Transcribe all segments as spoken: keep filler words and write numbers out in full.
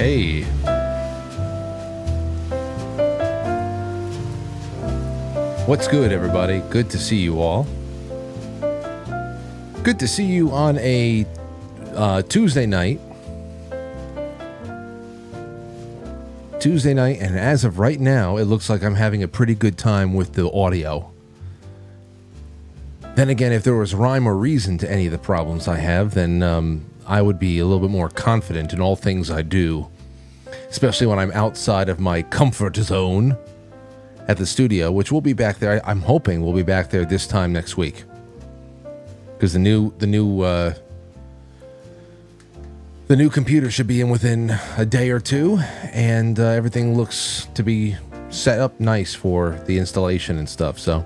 Hey. What's good, everybody? Good to see you all. Good to see you on a uh, Tuesday night. Tuesday night, and as of right now, it looks like I'm having a pretty good time with the audio. Then again, if there was rhyme or reason to any of the problems I have, then um, I would be a little bit more confident in all things I do, especially when I'm outside of my comfort zone at the studio, which we'll be back there. I'm hoping we'll be back there this time next week, because the new the new uh, the new computer should be in within a day or two, and uh, everything looks to be set up nice for the installation and stuff. So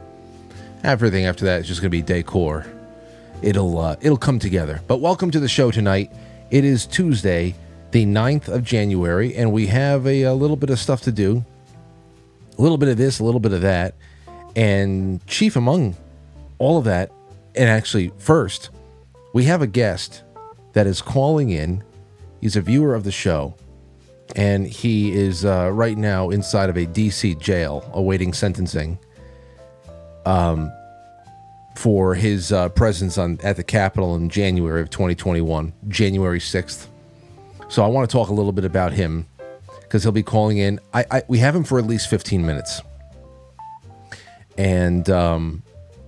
everything after that is just going to be decor. It'll uh, it'll come together. But welcome to the show tonight. It is Tuesday, the ninth of January, and we have a, a little bit of stuff to do. A little bit of this, a little bit of that, and chief among all of that, and actually first, we have a guest that is calling in. He's a viewer of the show, and he is uh, right now inside of a D C jail awaiting sentencing um, for his uh, presence on at the Capitol in January of twenty twenty-one, January sixth. So I want to talk a little bit about him, because he'll be calling in. I, I we have him for at least fifteen minutes, and um,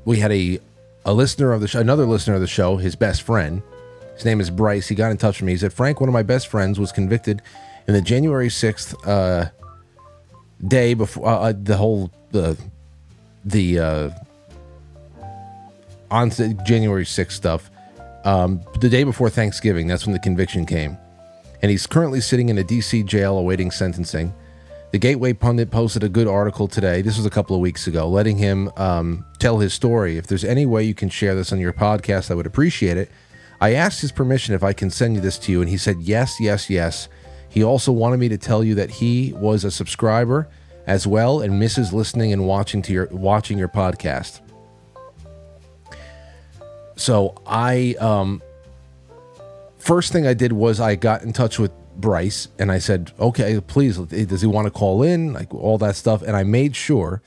we had a a listener of the sh- another listener of the show, his best friend. His name is Bryce. He got in touch with me. He said, "Frank, one of my best friends was convicted in the January sixth uh, day before uh, the whole the the uh, on January sixth stuff. Um, the day before Thanksgiving, that's when the conviction came." And he's currently sitting in a D C jail awaiting sentencing. The Gateway Pundit posted a good article today. This was a couple of weeks ago, letting him um, tell his story. If there's any way you can share this on your podcast, I would appreciate it. I asked his permission if I can send you this to you, and he said yes, yes, yes. He also wanted me to tell you that he was a subscriber as well and misses listening and watching to your watching your podcast. So I. Um, First thing I did was I got in touch with Bryce, and I said, okay, please, does he want to call in, like all that stuff, and I made sure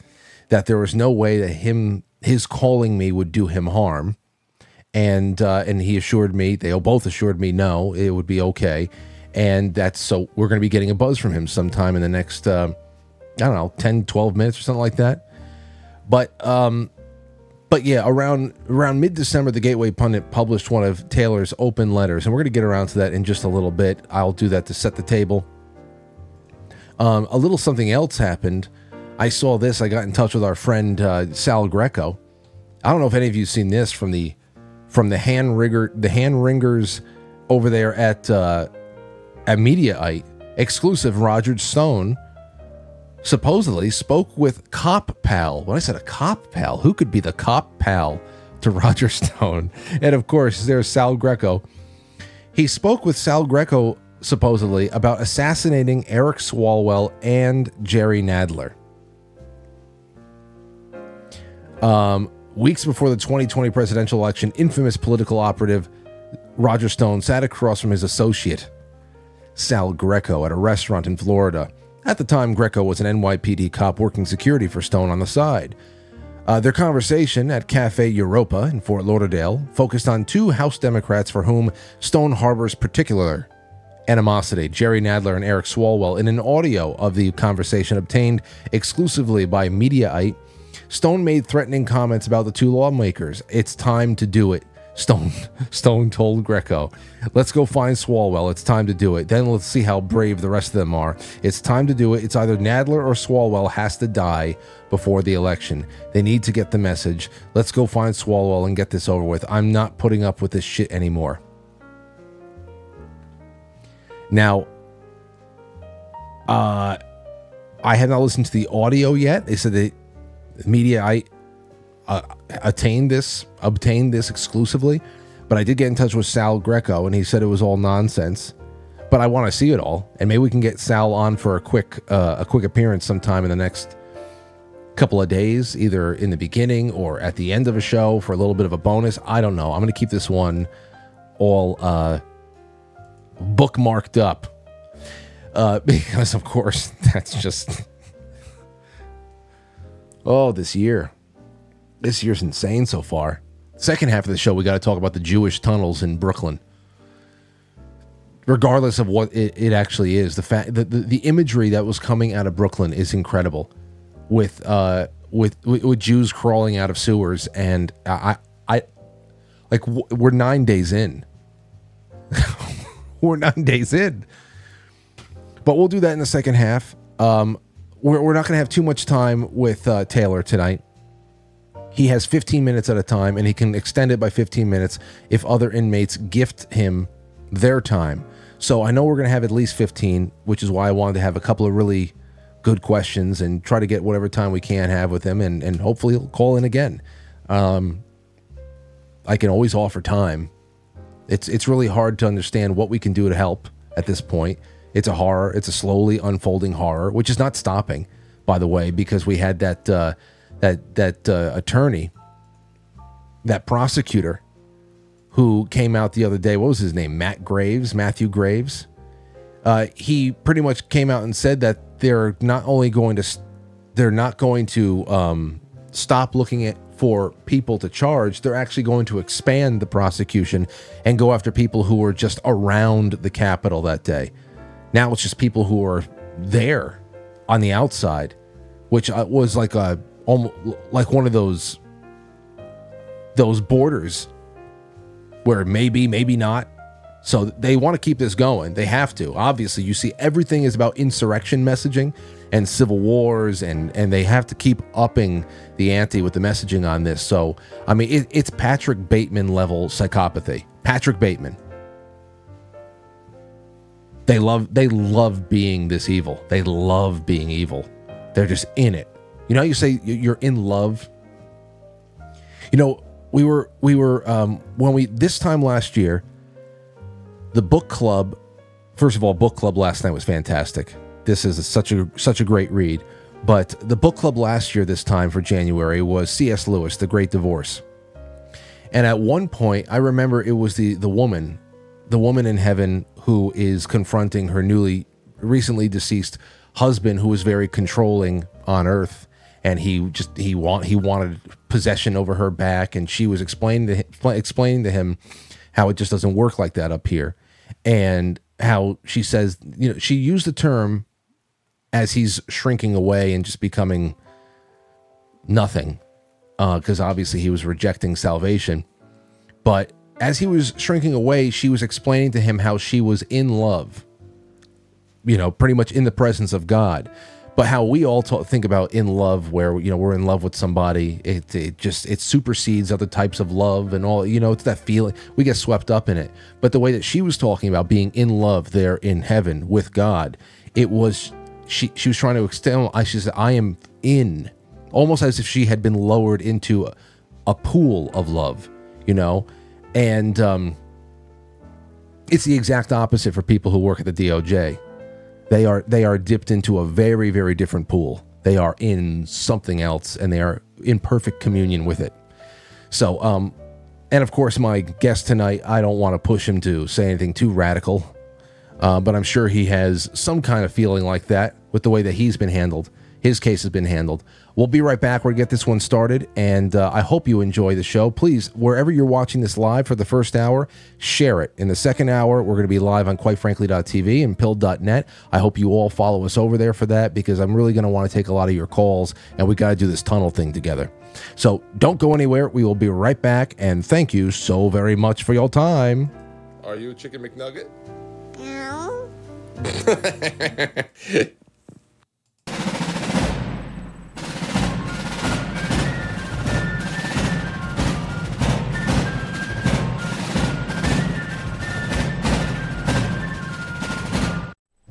that there was no way that him his calling me would do him harm, and uh, and he assured me, they both assured me, no, it would be okay, and that's, so we're going to be getting a buzz from him sometime in the next, uh, I don't know, ten, twelve minutes or something like that, but... um But yeah, around around mid-December, the Gateway Pundit published one of Taylor's open letters, and we're going to get around to that in just a little bit. I'll do that to set the table. Um, a little something else happened. I saw this. I got in touch with our friend uh, Sal Greco. I don't know if any of you have seen this from the from the hand rigger, the hand wringers over there at uh, at Mediaite. Exclusive. Roger Stone supposedly spoke with Cop Pal. When I said a Cop Pal, who could be the Cop Pal to Roger Stone? And of course, there's Sal Greco. He spoke with Sal Greco, supposedly, about assassinating Eric Swalwell and Jerry Nadler. Um, weeks before the twenty twenty presidential election, infamous political operative Roger Stone sat across from his associate, Sal Greco, at a restaurant in Florida. At the time, Greco was an N Y P D cop working security for Stone on the side. Uh, their conversation at Cafe Europa in Fort Lauderdale focused on two House Democrats for whom Stone harbors particular animosity, Jerry Nadler and Eric Swalwell. In an audio of the conversation obtained exclusively by Mediaite, Stone made threatening comments about the two lawmakers. "It's time to do it," Stone Stone told Greco. "Let's go find Swalwell. It's time to do it. Then let's see how brave the rest of them are. It's time to do it. It's either Nadler or Swalwell has to die before the election. They need to get the message. Let's go find Swalwell and get this over with. I'm not putting up with this shit anymore." Now, uh, I have not listened to the audio yet. They said the media... I. Uh, attained this, obtained this exclusively, but I did get in touch with Sal Greco, and he said it was all nonsense. But I want to see it all, and maybe we can get Sal on for a quick, uh, a quick appearance sometime in the next couple of days, either in the beginning or at the end of a show for a little bit of a bonus. I don't know. I'm going to keep this one all uh, bookmarked up. Uh, because, of course, that's just... oh, this year. This year's insane so far. Second half of the show, we got to talk about the Jewish tunnels in Brooklyn. Regardless of what it, it actually is, the, fa- the, the the imagery that was coming out of Brooklyn is incredible, with uh with with Jews crawling out of sewers, and I I like w- we're nine days in, we're nine days in, but we'll do that in the second half. Um, we're we're not gonna have too much time with uh, Taylor tonight. He has fifteen minutes at a time, and he can extend it by fifteen minutes if other inmates gift him their time. So I know we're going to have at least fifteen, which is why I wanted to have a couple of really good questions and try to get whatever time we can have with him, and, and hopefully he'll call in again. Um, I can always offer time. It's it's really hard to understand what we can do to help at this point. It's a horror. It's a slowly unfolding horror, which is not stopping, by the way, because we had that uh, that that uh, attorney, that prosecutor, who came out the other day. What was his name? Matt Graves, Matthew Graves. Uh, he pretty much came out and said that they're not only going to, st- they're not going to um, stop looking at for people to charge. They're actually going to expand the prosecution and go after people who were just around the Capitol that day. Now it's just people who are there on the outside, which uh, was like a almost like one of those those borders. Where maybe, maybe not. So they want to keep this going. They have to. Obviously, you see everything is about insurrection messaging and civil wars, and, and they have to keep upping the ante with the messaging on this. So, I mean, it, it's Patrick Bateman level psychopathy. Patrick Bateman. They love, they love being this evil. They love being evil. They're just in it. You know how you say you're in love? You know... We were, we were, um, when we, this time last year, the book club, first of all, book club last night was fantastic. This is a, such a, such a great read. But the book club last year, this time for January, was C S. Lewis, The Great Divorce. And at one point, I remember it was the, the woman, the woman in heaven who is confronting her newly, recently deceased husband, who was very controlling on earth. And he just he want he wanted possession over her back, and she was explaining to him, explaining to him how it just doesn't work like that up here, and how she says, you know, she used the term as he's shrinking away and just becoming nothing, because uh, obviously he was rejecting salvation. But as he was shrinking away, she was explaining to him how she was in love, you know, pretty much in the presence of God. But how we all talk, think about in love, where, you know, we're in love with somebody, it it just it supersedes other types of love and all, you know, it's that feeling. We get swept up in it. But the way that she was talking about being in love there in heaven with God, it was she she was trying to extend. She said, "I am in," almost as if she had been lowered into a, a pool of love, you know, and um, it's the exact opposite for people who work at the D O J. They are they are dipped into a very, very different pool. They are in something else, and they are in perfect communion with it. So, um, and of course, my guest tonight, I don't want to push him to say anything too radical, uh, but I'm sure he has some kind of feeling like that with the way that he's been handled. His case has been handled. We'll be right back. We're going to get this one started, and uh, I hope you enjoy the show. Please, wherever you're watching this live for the first hour, share it. In the second hour, we're going to be live on quite frankly dot t v and pill dot net. I hope you all follow us over there for that, because I'm really going to want to take a lot of your calls, and we got to do this tunnel thing together. So don't go anywhere. We will be right back, and thank you so very much for your time. Are you a Chicken McNugget? No.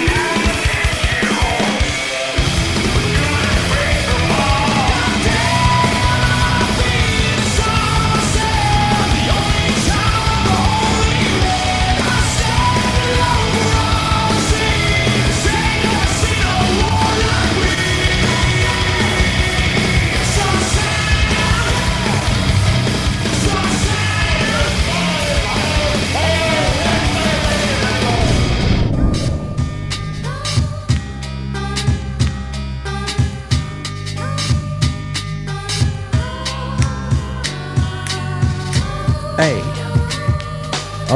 Yeah!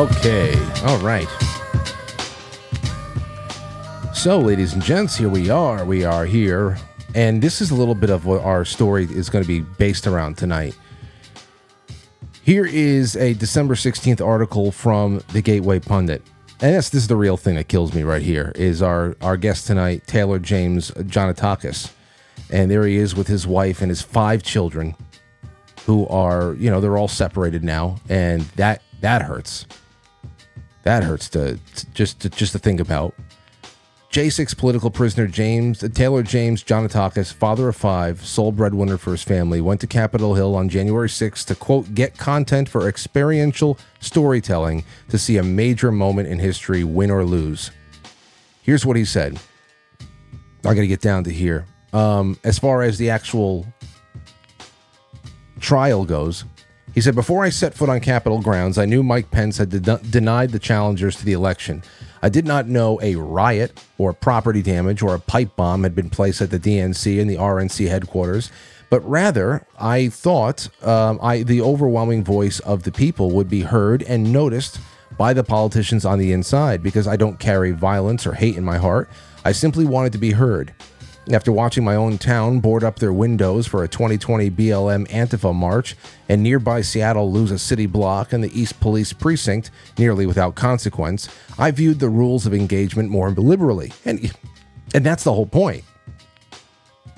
Okay. All right. So, ladies and gents, here we are. We are here. And this is a little bit of what our story is going to be based around tonight. Here is a December sixteenth article from the Gateway Pundit. And that's, this is the real thing that kills me right here, is our, our guest tonight, Taylor James Johnatakis. And there he is with his wife and his five children, who are, you know, they're all separated now. And that that hurts. That hurts to, to just to, just to think about. J six political prisoner James Taylor James Johnatakis, father of five, sole breadwinner for his family, went to Capitol Hill on January sixth to, quote, get content for experiential storytelling to see a major moment in history, win or lose. Here's what he said. I got to get down to here. Um, as far as the actual trial goes, he said, before I set foot on Capitol grounds, I knew Mike Pence had de- denied the challengers to the election. I did not know a riot or property damage or a pipe bomb had been placed at the D N C and the R N C headquarters, but rather I thought um, I, the overwhelming voice of the people would be heard and noticed by the politicians on the inside, because I don't carry violence or hate in my heart. I simply wanted to be heard. After watching my own town board up their windows for a twenty twenty B L M Antifa march and nearby Seattle lose a city block and the East Police Precinct nearly without consequence, I viewed the rules of engagement more liberally. And and that's the whole point.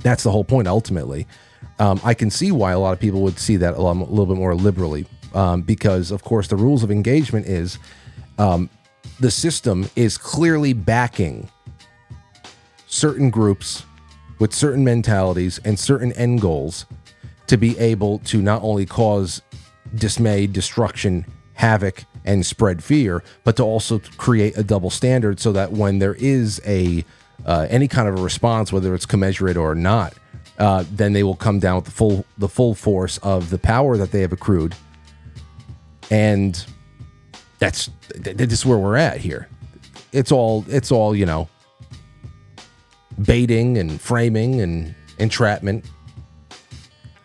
That's the whole point, ultimately. Um, I can see why a lot of people would see that a, lot, a little bit more liberally, um, because, of course, the rules of engagement is um, the system is clearly backing certain groups with certain mentalities and certain end goals to be able to not only cause dismay, destruction, havoc, and spread fear, but to also create a double standard so that when there is a uh, any kind of a response, whether it's commensurate or not, uh, then they will come down with the full the full force of the power that they have accrued. And that's that's where we're at here. It's all it's all, you know, baiting and framing and entrapment.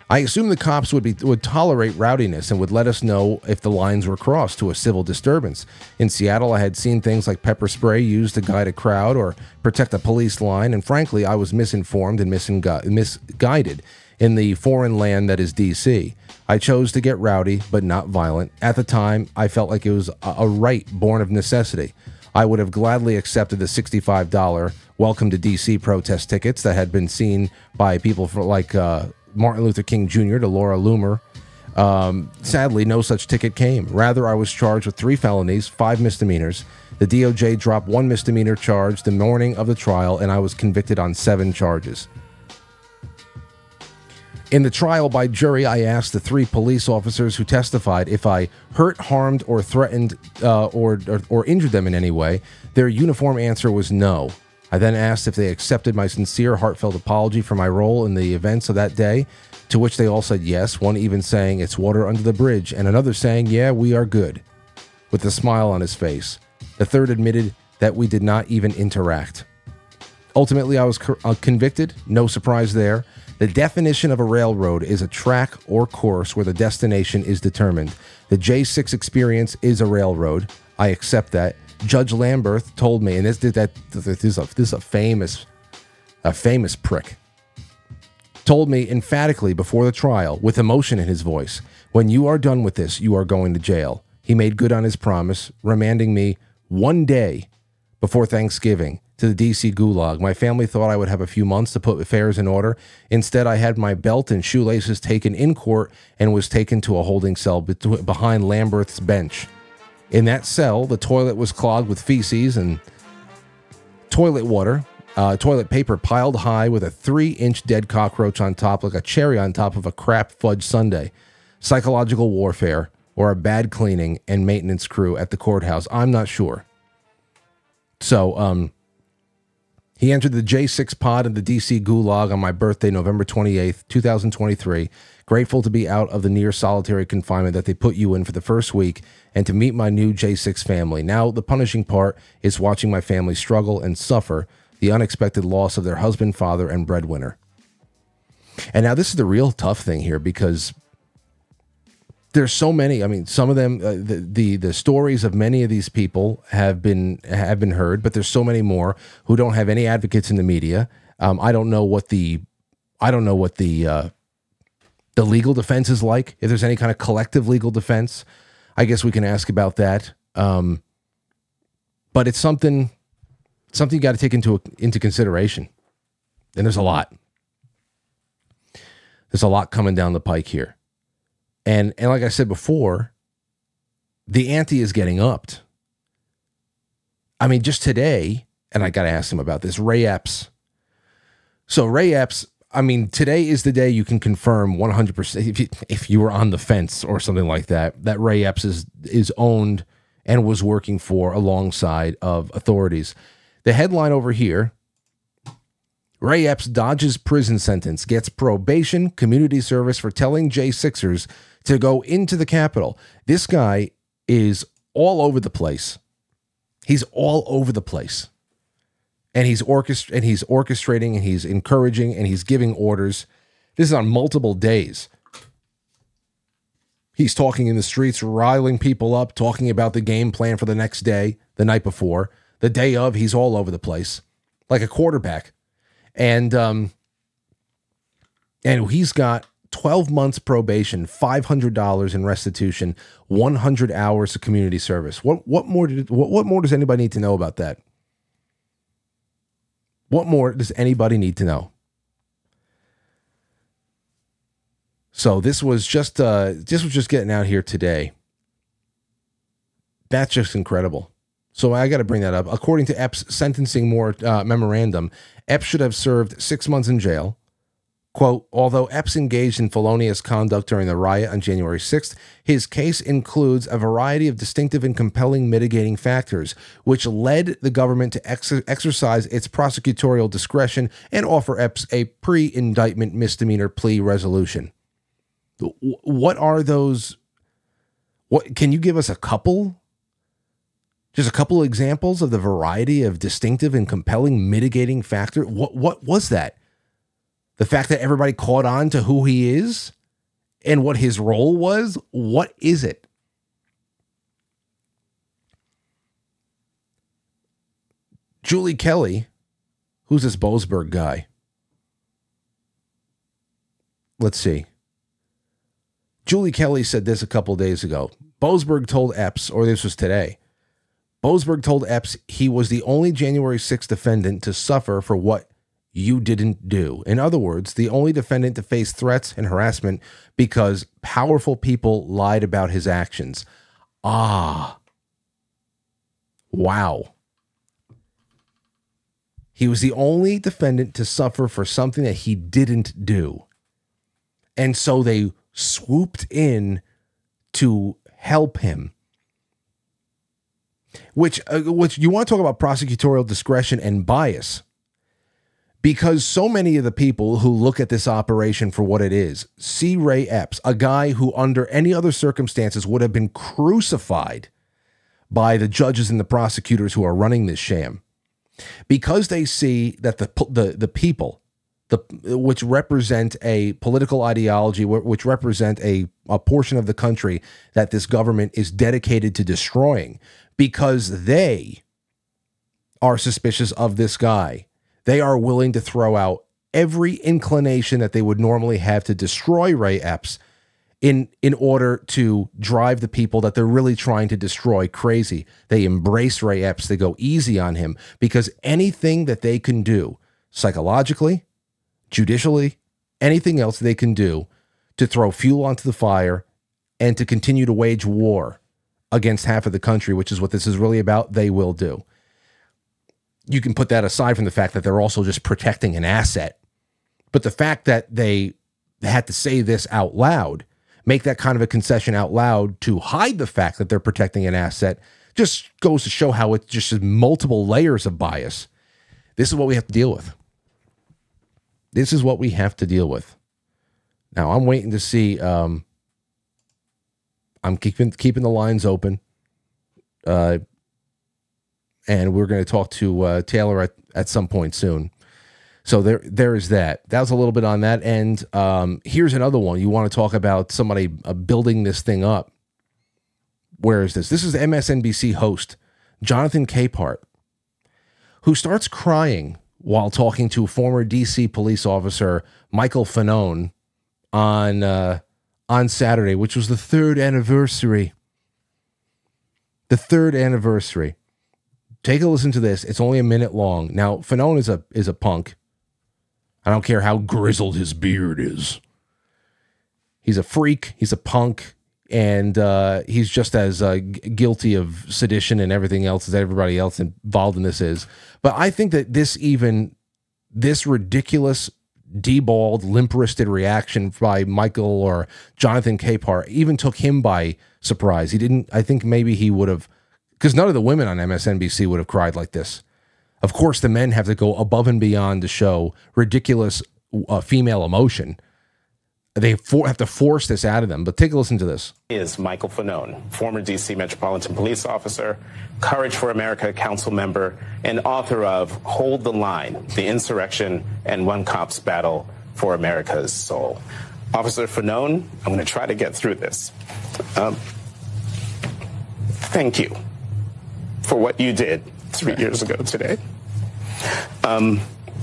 I assume the cops would be would tolerate rowdiness and would let us know if the lines were crossed to a civil disturbance. In Seattle, I had seen things like pepper spray used to guide a crowd or protect a police line, and frankly, I was misinformed and misguided in the foreign land that is D C. I chose to get rowdy, but not violent. At the time, I felt like it was a right born of necessity. I would have gladly accepted the sixty-five dollars Welcome to D C protest tickets that had been seen by people for like uh, Martin Luther King Junior to Laura Loomer. Um, sadly, no such ticket came. Rather, I was charged with three felonies, five misdemeanors. The D O J dropped one misdemeanor charge the morning of the trial, and I was convicted on seven charges. In the trial by jury, I asked the three police officers who testified if I hurt, harmed, or threatened uh, or, or or injured them in any way. Their uniform answer was no. I then asked if they accepted my sincere, heartfelt apology for my role in the events of that day, to which they all said yes, one even saying, it's water under the bridge, and another saying, yeah, we are good, with a smile on his face. The third admitted that we did not even interact. Ultimately, I was co- uh, convicted, no surprise there. The definition of a railroad is a track or course where the destination is determined. The J six experience is a railroad. I accept that. Judge Lamberth told me, and this that this is a this is a famous a famous prick, told me emphatically before the trial, with emotion in his voice, when you are done with this, you are going to jail. He made good on his promise, remanding me one day before Thanksgiving to the D C gulag. My family thought I would have a few months to put affairs in order. Instead, I had my belt and shoelaces taken in court and was taken to a holding cell behind Lamberth's bench. In that cell, the toilet was clogged with feces and toilet water, uh, toilet paper piled high with a three-inch dead cockroach on top, like a cherry on top of a crap fudge sundae. Psychological warfare or a bad cleaning and maintenance crew at the courthouse. I'm not sure. So, um... he entered the J six pod in the D C gulag on my birthday, November twenty-eighth, twenty twenty-three, grateful to be out of the near solitary confinement that they put you in for the first week and to meet my new J six family. Now, the punishing part is watching my family struggle and suffer the unexpected loss of their husband, father, and breadwinner. And now this is the real tough thing here, because There's so many. I mean, some of them, uh, the, the the stories of many of these people have been have been heard, but there's so many more who don't have any advocates in the media. Um, I don't know what the, I don't know what the, uh, the legal defense is like. If there's any kind of collective legal defense, I guess we can ask about that. Um, but it's something, something you got to take into into consideration. And there's a lot. There's a lot coming down the pike here. And and like I said before, the ante is getting upped. I mean, just today, and I got to ask him about this, Ray Epps. So Ray Epps, I mean, today is the day you can confirm one hundred percent, if you, if you were on the fence or something like that, that Ray Epps is, is owned and was working for alongside of authorities. The headline over here, Ray Epps dodges prison sentence, gets probation, community service for telling J sixers to go into the Capitol. This guy is all over the place. He's all over the place. And he's orchestra- and he's orchestrating, and he's encouraging, and he's giving orders. This is on multiple days. He's talking in the streets, riling people up, talking about the game plan for the next day, the night before, the day of. He's all over the place, like a quarterback. And um, and he's got twelve months probation, five hundred dollars in restitution, one hundred hours of community service. What what more did, what, what more does anybody need to know about that? What more does anybody need to know? So this was just uh, this was just getting out here today. That's just incredible. So I got to bring that up. According to Epps' sentencing more uh, memorandum, Epps should have served six months in jail. Quote, although Epps engaged in felonious conduct during the riot on January sixth, his case includes a variety of distinctive and compelling mitigating factors, which led the government to ex- exercise its prosecutorial discretion and offer Epps a pre-indictment misdemeanor plea resolution. What are those? What can you give us a couple? Just a couple of examples of the variety of distinctive and compelling mitigating factor. What what was that? The fact that everybody caught on to who he is and what his role was? What is it? Julie Kelly, who's this Boasberg guy? Let's see. Julie Kelly said this a couple days ago. Boasberg told Epps, or this was today, Boasberg told Epps he was the only January sixth defendant to suffer for what you didn't do. In other words, the only defendant to face threats and harassment because powerful people lied about his actions. Ah. Wow. He was the only defendant to suffer for something that he didn't do. And so they swooped in to help him. Which, uh, which you want to talk about prosecutorial discretion and bias, because so many of the people who look at this operation for what it is see Ray Epps, a guy who under any other circumstances would have been crucified by the judges and the prosecutors who are running this sham, because they see that the the the people, the which represent a political ideology, which represent a a portion of the country that this government is dedicated to destroying. Because they are suspicious of this guy, they are willing to throw out every inclination that they would normally have to destroy Ray Epps in, in order to drive the people that they're really trying to destroy crazy. They embrace Ray Epps. They go easy on him because anything that they can do psychologically, judicially, anything else they can do to throw fuel onto the fire and to continue to wage war against half of the country, which is what this is really about, they will do. You can put that aside from the fact that they're also just protecting an asset. But the fact that they had to say this out loud, make that kind of a concession out loud to hide the fact that they're protecting an asset, just goes to show how it's just multiple layers of bias. This is what we have to deal with. This is what we have to deal with. Now, I'm waiting to see... Um, I'm keeping keeping the lines open, uh, and we're going to talk to uh, Taylor at, at some point soon So there, there is that. That was a little bit on that end. Um, here's another one. You want to talk about somebody uh, building this thing up. Where is this? This is M S N B C host Jonathan Capehart, who starts crying while talking to former D C police officer Michael Fanone on uh, on Saturday, which was the third anniversary. The third anniversary. Take a listen to this. It's only a minute long. Now, Fanone is a is a punk. I don't care how grizzled his beard is. He's a freak. He's a punk. And uh, he's just as uh, g- guilty of sedition and everything else as everybody else involved in this is. But I think that this even, this ridiculous, deballed, limp-wristed reaction by Michael or Jonathan Capehart even took him by surprise. He didn't, I think maybe he would have, because none of the women on M S N B C would have cried like this. Of course, the men have to go above and beyond to show ridiculous uh, female emotion. They for, have to force this out of them, but take a listen to this. Is Michael Fanone, former D C Metropolitan Police Officer, Courage for America Council member, and author of Hold the Line, The Insurrection and One Cop's Battle for America's Soul. Officer Fanone, I'm going to try to get through this. Um, thank you for what you did three years ago today. Um,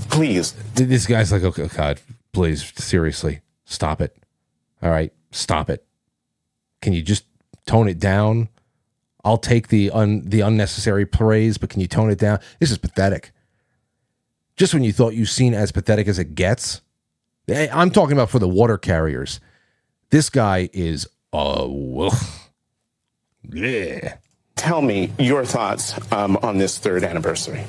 please. This guy's like, okay, God, please, seriously. Stop it. All right. Stop it. Can you just tone it down? I'll take the un, the unnecessary praise, but can you tone it down? This is pathetic. Just when you thought you seen as pathetic as it gets. I'm talking about for the water carriers. This guy is, oh, uh, yeah. Tell me your thoughts um, on this third anniversary.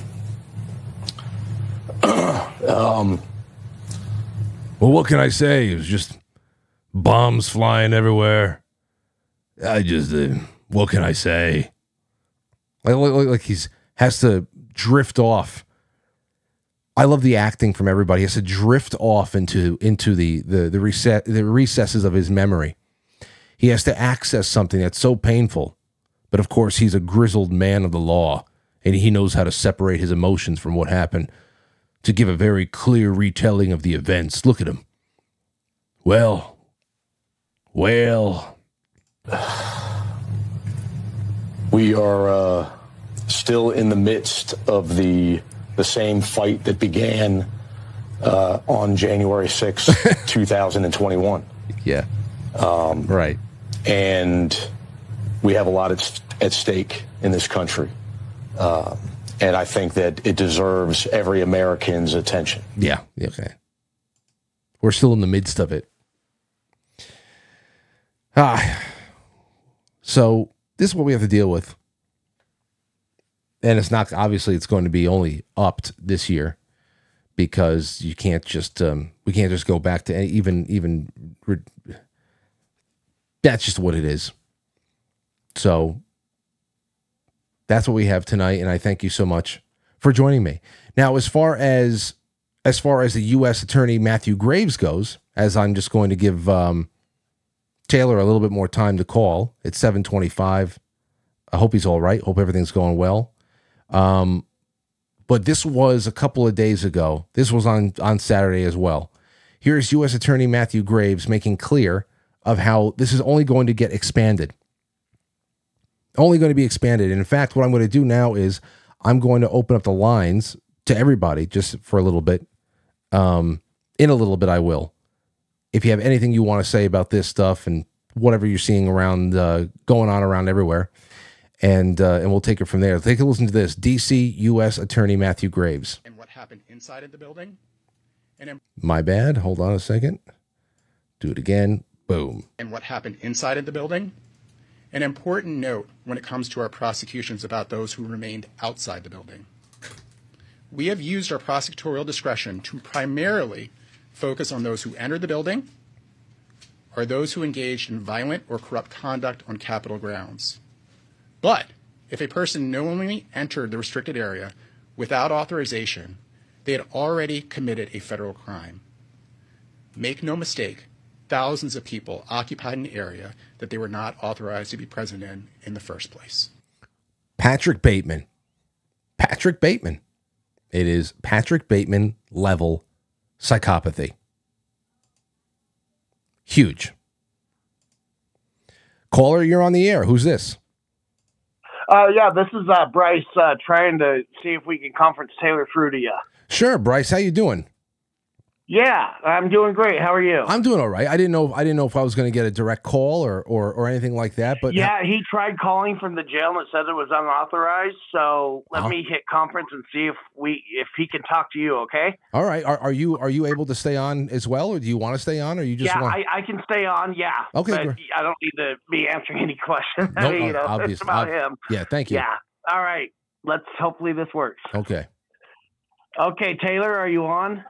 um. Well, what can I say? It was just bombs flying everywhere. I just, uh, what can I say? Like, like, like he's has to drift off. I love the acting from everybody. He has to drift off into into the the the, rec- the recesses of his memory. He has to access something that's so painful. But of course, he's a grizzled man of the law, and he knows how to separate his emotions from what happened. To give a very clear retelling of the events. Look at him. Well. Well. We are uh, still in the midst of the the same fight that began uh, on January sixth, two thousand twenty-one. Yeah. Um, right. And we have a lot at, at stake in this country. Uh, And I think that it deserves every American's attention. Yeah. Okay. We're still in the midst of it. Ah. So this is what we have to deal with. And it's not, obviously it's going to be only upped this year because you can't just, um, we can't just go back to any, even, even that's just what it is. So that's what we have tonight, and I thank you so much for joining me. Now, as far as as far as the U S Attorney Matthew Graves goes, as I'm just going to give um, Taylor a little bit more time to call. It's seven twenty-five. I hope he's all right. Hope everything's going well. Um, but this was a couple of days ago. This was on, on Saturday as well. Here's U S Attorney Matthew Graves making clear of how this is only going to get expanded. Only going to be expanded. And in fact, what I'm going to do now is I'm going to open up the lines to everybody just for a little bit. Um, in a little bit, I will. If you have anything you want to say about this stuff and whatever you're seeing around, uh, going on around everywhere, and uh, and we'll take it from there. Take a listen to this. D C U S Attorney Matthew Graves. And what happened inside of the building? And in- My bad. Hold on a second. Do it again. Boom. And what happened inside of the building? An important note when it comes to our prosecutions about those who remained outside the building. We have used our prosecutorial discretion to primarily focus on those who entered the building or those who engaged in violent or corrupt conduct on Capitol grounds. But if a person knowingly entered the restricted area without authorization, they had already committed a federal crime. Make no mistake. Thousands of people occupied an area that they were not authorized to be present in in the first place. Patrick Bateman. Patrick Bateman. It is Patrick Bateman level psychopathy. Huge. Caller, you're on the air. Who's this? Uh, yeah, this is uh, Bryce uh, trying to see if we can conference Taylor through to you. Sure, Bryce. How you doing? Yeah, I'm doing great. How are you? I'm doing all right. I didn't know. I didn't know if I was going to get a direct call or, or, or anything like that. But yeah, ha- he tried calling from the jail and it said it was unauthorized. So let oh. me hit conference and see if we if he can talk to you. Okay. All right. Are, are you are you able to stay on as well, or do you want to stay on, or you just? Yeah, want... I, I can stay on. Yeah. Okay. But I don't need to be answering any questions. Nope, you know, obviously. It's about I'll... him. Yeah. Thank you. Yeah. All right. Let's hopefully this works. Okay. Okay, Taylor, are you on?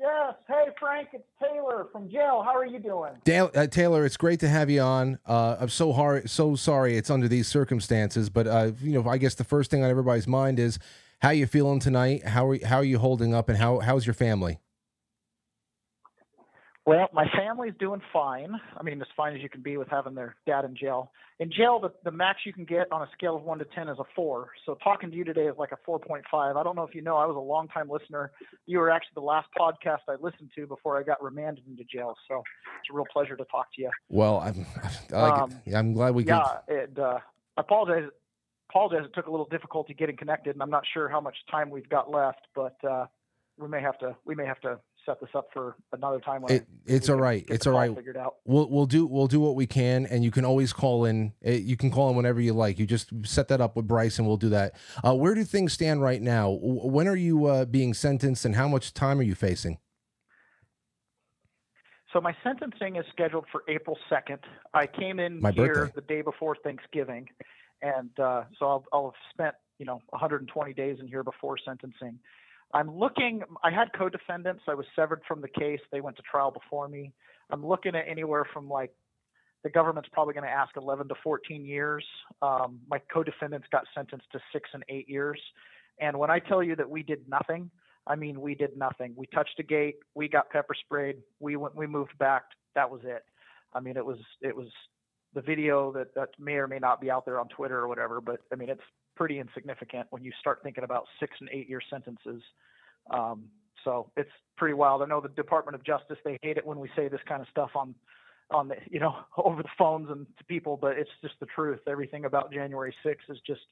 Yes. Hey, Frank, it's Taylor from jail. How are you doing? Dale, uh, Taylor, it's great to have you on. Uh, I'm so hard, so sorry it's under these circumstances, but uh, you know, I guess the first thing on everybody's mind is how you feeling tonight? How are how are you holding up, and how how's your family? Well, my family's doing fine. I mean, as fine as you can be with having their dad in jail. In jail, the, the max you can get on a scale of one to ten is a four. So talking to you today is like a four point five. I don't know if you know, I was a longtime listener. You were actually the last podcast I listened to before I got remanded into jail. So it's a real pleasure to talk to you. Well, I'm, um, I'm glad we yeah, could. It, uh, I apologize. apologize. It took a little difficulty getting connected, and I'm not sure how much time we've got left, but uh, we may have to, we may have to. set this up for another time. When it, it's all right. It's all right. Figured out. We'll we'll do we'll do what we can, and you can always call in. You can call in whenever you like. You just set that up with Bryce, and we'll do that. Uh, where do things stand right now? When are you uh, being sentenced, and how much time are you facing? So my sentencing is scheduled for April second. I came in my here birthday. the day before Thanksgiving, and uh, so I'll, I'll have spent you know one hundred twenty days in here before sentencing. I'm looking – I had co-defendants. I was severed from the case. They went to trial before me. I'm looking at anywhere from, like, the government's probably going to ask eleven to fourteen years. Um, my co-defendants got sentenced to six and eight years. And when I tell you that we did nothing, I mean we did nothing. We touched a gate. We got pepper sprayed. We went, we moved back. That was it. I mean it was it was the video that, that may or may not be out there on Twitter or whatever, but, I mean, it's – pretty insignificant when you start thinking about six and eight year sentences. Um, so it's pretty wild. I know the Department of Justice, they hate it when we say this kind of stuff on, on the, you know, over the phones and to people, but it's just the truth. Everything about January sixth is just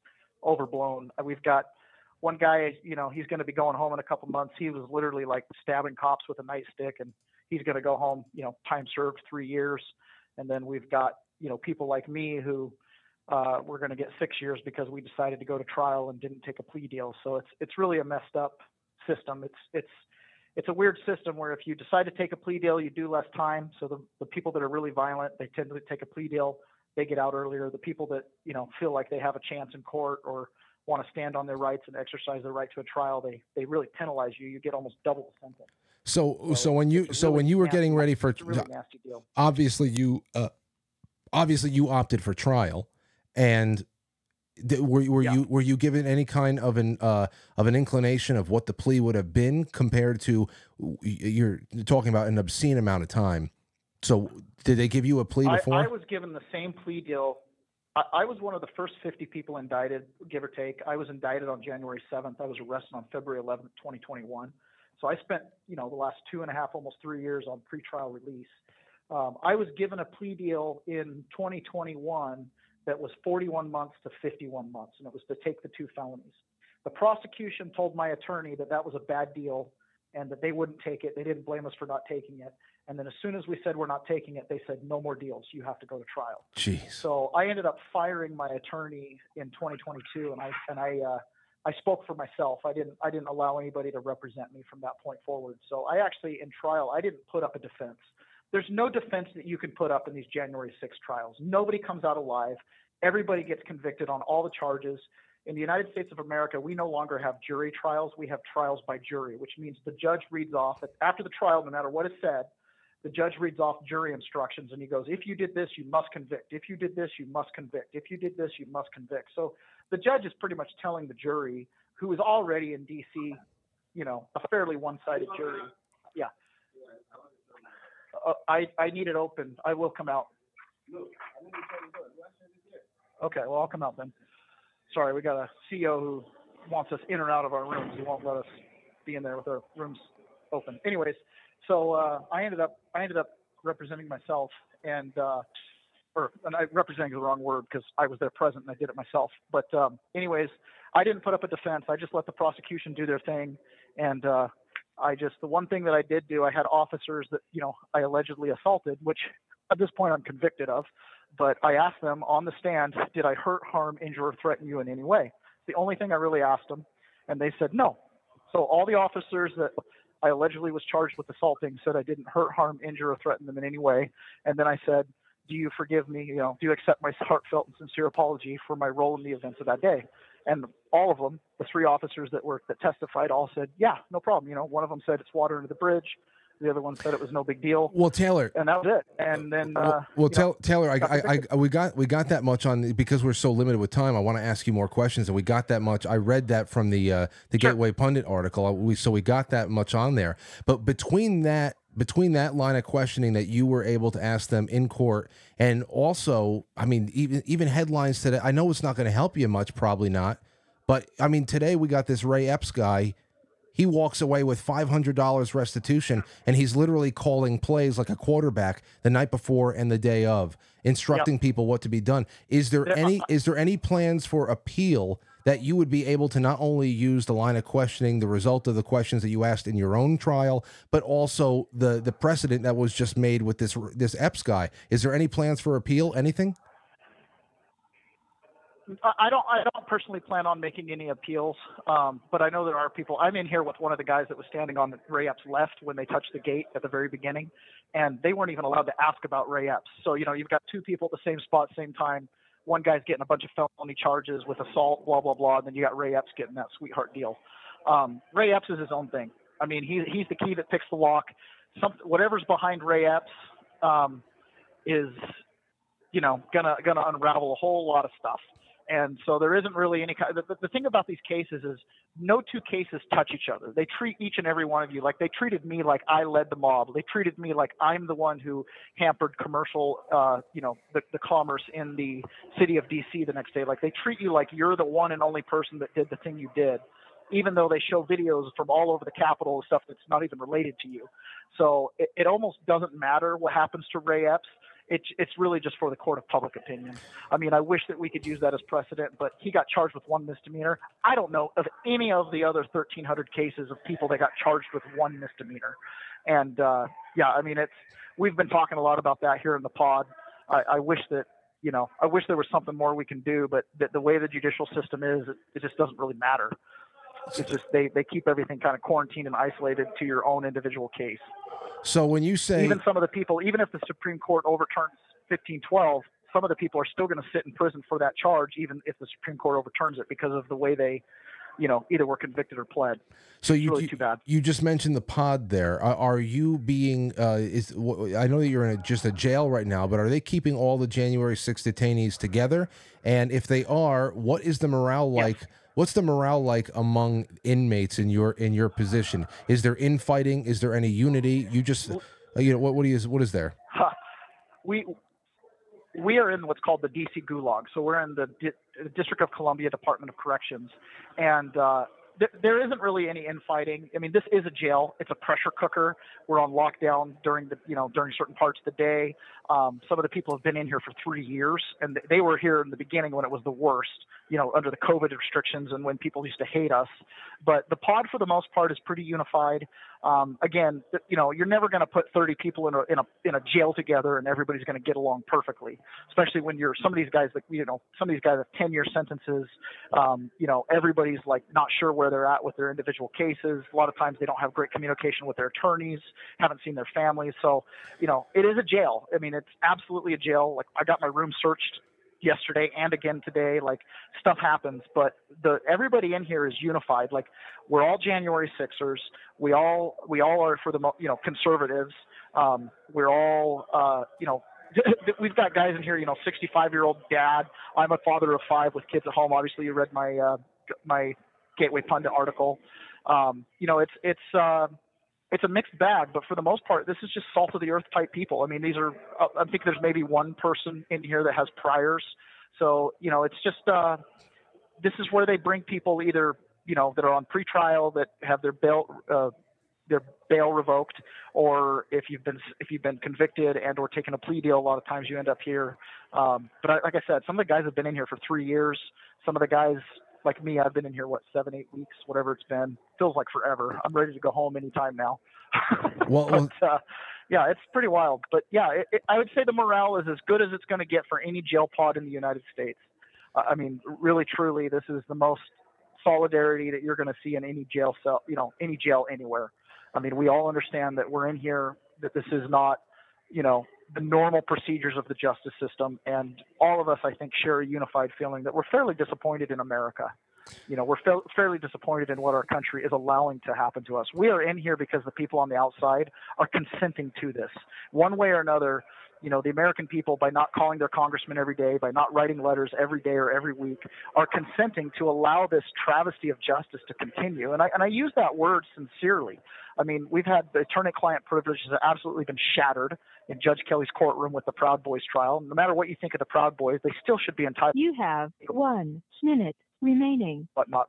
overblown. We've got one guy, you know, he's going to be going home in a couple months. He was literally like stabbing cops with a nightstick, and he's going to go home, you know, time served three years. And then we've got, you know, people like me who, Uh, we're going to get six years because we decided to go to trial and didn't take a plea deal. So it's it's really a messed up system. It's it's it's a weird system where if you decide to take a plea deal, you do less time. So the, the people that are really violent, they tend to take a plea deal. They get out earlier. The people that, you know, feel like they have a chance in court or want to stand on their rights and exercise their right to a trial, they they really penalize you. You get almost double the sentence. So so, so when you so really when you were nasty, getting ready for it's a really nasty deal. Obviously you uh, obviously you opted for trial. And th- were, were yeah. you were you given any kind of an uh, of an inclination of what the plea would have been compared to you're talking about an obscene amount of time? So did they give you a plea before? I, I was given the same plea deal. I, I was one of the first fifty people indicted, give or take. I was indicted on January seventh. I was arrested on February eleventh, twenty twenty-one. So I spent you know the last two and a half, almost three years on pretrial release. Um, I was given a plea deal in twenty twenty-one. That was forty-one months to fifty-one months, and it was to take the two felonies. The prosecution told my attorney that that was a bad deal and that they wouldn't take it. They didn't blame us for not taking it. And then as soon as we said we're not taking it, they said, no more deals. You have to go to trial. Jeez. So I ended up firing my attorney in twenty twenty-two, and I and I uh, I spoke for myself. I didn't I didn't allow anybody to represent me from that point forward. So I actually, in trial, I didn't put up a defense. There's no defense that you can put up in these January sixth trials. Nobody comes out alive. Everybody gets convicted on all the charges. In the United States of America, we no longer have jury trials. We have trials by jury, which means the judge reads off – after the trial, no matter what is said, the judge reads off jury instructions, and he goes, if you did this, you must convict. If you did this, you must convict. If you did this, you must convict. So the judge is pretty much telling the jury, who is already in D C, you know, a fairly one-sided jury. Yeah. Uh, I, I need it open. I will come out. Okay, well, I'll come out then. Sorry, we got a C E O who wants us in or out of our rooms. He won't let us be in there with our rooms open. Anyways, so uh, I ended up I ended up representing myself, and uh, or and I representing is the wrong word because I was there present and I did it myself. But um, anyways, I didn't put up a defense. I just let the prosecution do their thing, and uh, I just the one thing that I did do, I had officers that you know I allegedly assaulted, which at this point I'm convicted of. But I asked them on the stand, did I hurt, harm, injure, or threaten you in any way? The only thing I really asked them, and they said no. So all the officers that I allegedly was charged with assaulting said I didn't hurt, harm, injure, or threaten them in any way. And then I said, do you forgive me? You know, do you accept my heartfelt and sincere apology for my role in the events of that day? And all of them, the three officers that were that testified, all said, yeah, no problem. You know, one of them said it's water under the bridge. The other one said it was no big deal. Well, Taylor, and that was it. And then, well, uh, well you know, Taylor, I, I, I, I, we got we got that much on because we're so limited with time. I want to ask you more questions, and we got that much. I read that from the uh, the sure. Gateway Pundit article, we, so we got that much on there. But between that between that line of questioning that you were able to ask them in court, and also, I mean, even even headlines today. I know it's not going to help you much, probably not. But I mean, today we got this Ray Epps guy. He walks away with five hundred dollars restitution, and he's literally calling plays like a quarterback the night before and the day of, instructing yep. people what to be done. Is there any is there any plans for appeal that you would be able to not only use the line of questioning, the result of the questions that you asked in your own trial, but also the the precedent that was just made with this this Epps guy? Is there any plans for appeal? Anything? I don't. I don't personally plan on making any appeals, um, but I know there are people. I'm in here with one of the guys that was standing on Ray Epps' left when they touched the gate at the very beginning, and they weren't even allowed to ask about Ray Epps. So you know, you've got two people at the same spot, same time. One guy's getting a bunch of felony charges with assault, blah blah blah, and then you got Ray Epps getting that sweetheart deal. Um, Ray Epps is his own thing. I mean, he he's the key that picks the lock. Some, whatever's behind Ray Epps um, is, you know, gonna gonna unravel a whole lot of stuff. And so there isn't really any kind of, the, the thing about these cases is no two cases touch each other. They treat each and every one of you like they treated me like I led the mob. They treated me like I'm the one who hampered commercial, uh, you know, the, the commerce in the city of D C the next day. Like they treat you like you're the one and only person that did the thing you did, even though they show videos from all over the Capitol and stuff that's not even related to you. So it, it almost doesn't matter what happens to Ray Epps. It, it's really just for the court of public opinion. I mean, I wish that we could use that as precedent, but he got charged with one misdemeanor. I don't know of any of the other thirteen hundred cases of people that got charged with one misdemeanor. And, uh, yeah, I mean, it's we've been talking a lot about that here in the pod. I, I wish that, you know, I wish there was something more we can do, but the, the way the judicial system is, it, it just doesn't really matter. It's just they, they keep everything kind of quarantined and isolated to your own individual case. So when you say even some of the people, even if the Supreme Court overturns fifteen twelve, some of the people are still going to sit in prison for that charge, even if the Supreme Court overturns it, because of the way they, you know, either were convicted or pled. So you, it's really you, too bad. You just mentioned the pod there. Are, are you being? Uh, is I know that you're in a, just a jail right now, but are they keeping all the January sixth detainees together? And if they are, what is the morale like? Yes. What's the morale like among inmates in your in your position? Is there infighting? Is there any unity? You just, you know, what what is what is there? Huh. We we are in what's called the D C Gulag, so we're in the D- District of Columbia Department of Corrections, and uh, th- there isn't really any infighting. I mean, this is a jail; it's a pressure cooker. We're on lockdown during the you know during certain parts of the day. Um, some of the people have been in here for three years, and they were here in the beginning when it was the worst, you know, under the COVID restrictions and when people used to hate us. But the pod, for the most part, is pretty unified. Um, again, you know, you're never going to put thirty people in a, in a in a jail together and everybody's going to get along perfectly, especially when you're some of these guys, like, you know, some of these guys have ten-year sentences. Um, you know, everybody's, like, not sure where they're at with their individual cases. A lot of times they don't have great communication with their attorneys, haven't seen their families. So, you know, it is a jail. I mean, it's absolutely a jail. Like, I got my room searched yesterday and again today. Like, stuff happens, but the everybody in here is unified. Like, we're all January sixers. We all we all are for the you know conservatives. Um, we're all uh, you know we've got guys in here. You know, sixty-five year old dad. I'm a father of five with kids at home. Obviously, you read my uh, my Gateway Pundit article. Um, you know, it's it's. Uh, It's a mixed bag, but for the most part, this is just salt of the earth type people. I mean, these are, I think there's maybe one person in here that has priors. So, you know, it's just, uh, this is where they bring people either you know, that are on pretrial that have their bail, uh, their bail revoked, or if you've been, if you've been convicted and or taken a plea deal, a lot of times you end up here. Um, but I, like I said, some of the guys have been in here for three years. Some of the guys like me, I've been in here, what, seven, eight weeks, whatever it's been. Feels like forever. I'm ready to go home anytime now. well, well, but, uh, yeah, it's pretty wild. But yeah, it, it, I would say the morale is as good as it's going to get for any jail pod in the United States. Uh, I mean, really, truly, this is the most solidarity that you're going to see in any jail cell, you know, any jail anywhere. I mean, we all understand that we're in here, that this is not, you know, the normal procedures of the justice system. And all of us, I think, share a unified feeling that we're fairly disappointed in America. You know, we're fa- fairly disappointed in what our country is allowing to happen to us. We are in here because the people on the outside are consenting to this. One way or another, you know, the American people, by not calling their congressman every day, by not writing letters every day or every week, are consenting to allow this travesty of justice to continue. And I, and I use that word sincerely. I mean, we've had the attorney-client privilege has absolutely been shattered in Judge Kelly's courtroom with the Proud Boys trial. No matter what you think of the Proud Boys, they still should be entitled. You have one minute remaining. But not.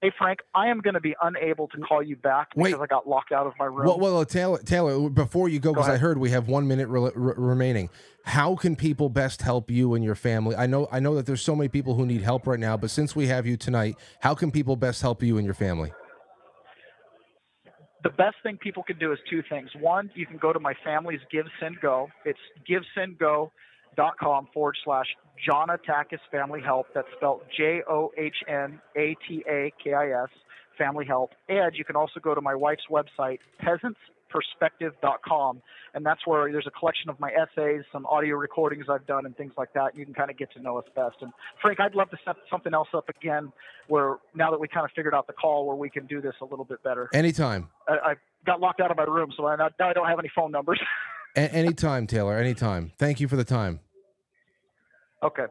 Hey, Frank, I am going to be unable to call you back because Wait. I got locked out of my room. Well, well Taylor, Taylor, before you go, because I heard we have one minute re- re- remaining. How can people best help you and your family? I know, I know that there's so many people who need help right now, but since we have you tonight, how can people best help you and your family? The best thing people can do is two things. One, you can go to my family's GiveSendGo. It's GiveSendGo.com forward slash Johnatakis Family Help. That's spelled J O H N A T A K I S, Family Help. And you can also go to my wife's website, peasants perspective dot com, and that's where there's a collection of my essays, some audio recordings I've done, and things like that. You can kind of get to know us best. And Frank, I'd love to set something else up again, where now that we kind of figured out the call, where we can do this a little bit better. Anytime. I, I got locked out of my room, so I, now I don't have any phone numbers. a- anytime, Taylor. Anytime. Thank you for the time. Okay.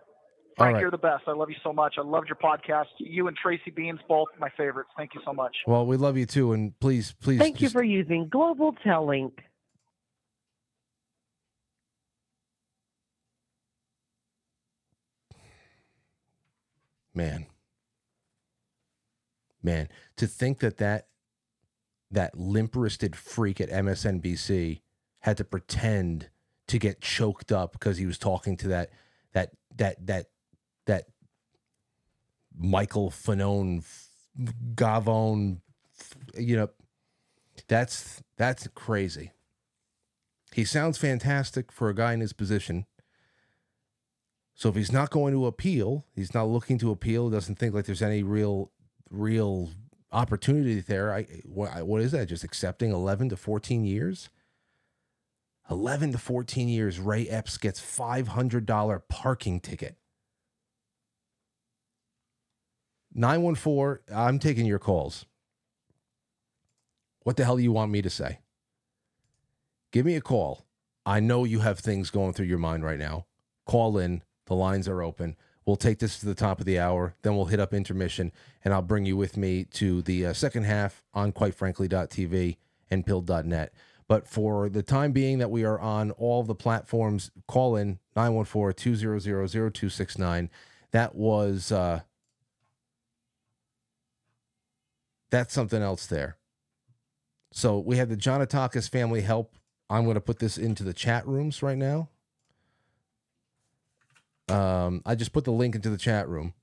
Frank, right. You're the best. I love you so much. I loved your podcast. You and Tracy Beans, both my favorites. Thank you so much. Well, we love you too. And please, please. Thank just... you for using Global Telling. Man. Man. To think that that, that limp-wristed freak at M S N B C had to pretend to get choked up because he was talking to that, that, that, that, that Michael Fanone, Gavone, you know, that's that's crazy. He sounds fantastic for a guy in his position. So if he's not going to appeal, he's not looking to appeal, doesn't think like there's any real real opportunity there. I what, what is that? Just accepting eleven to fourteen years? eleven to fourteen years, Ray Epps gets five hundred dollars parking ticket. nine one four, I'm taking your calls. What the hell do you want me to say? Give me a call. I know you have things going through your mind right now. Call in. The lines are open. We'll take this to the top of the hour. Then we'll hit up intermission, and I'll bring you with me to the uh, second half on quite frankly dot t v and pilled dot net. But for the time being that we are on all the platforms, call in nine one four, two zero zero, zero two six nine. That was, uh, that's something else there. So we have the Johnatakis Family Help. I'm going to put this into the chat rooms right now. Um, I just put the link into the chat room.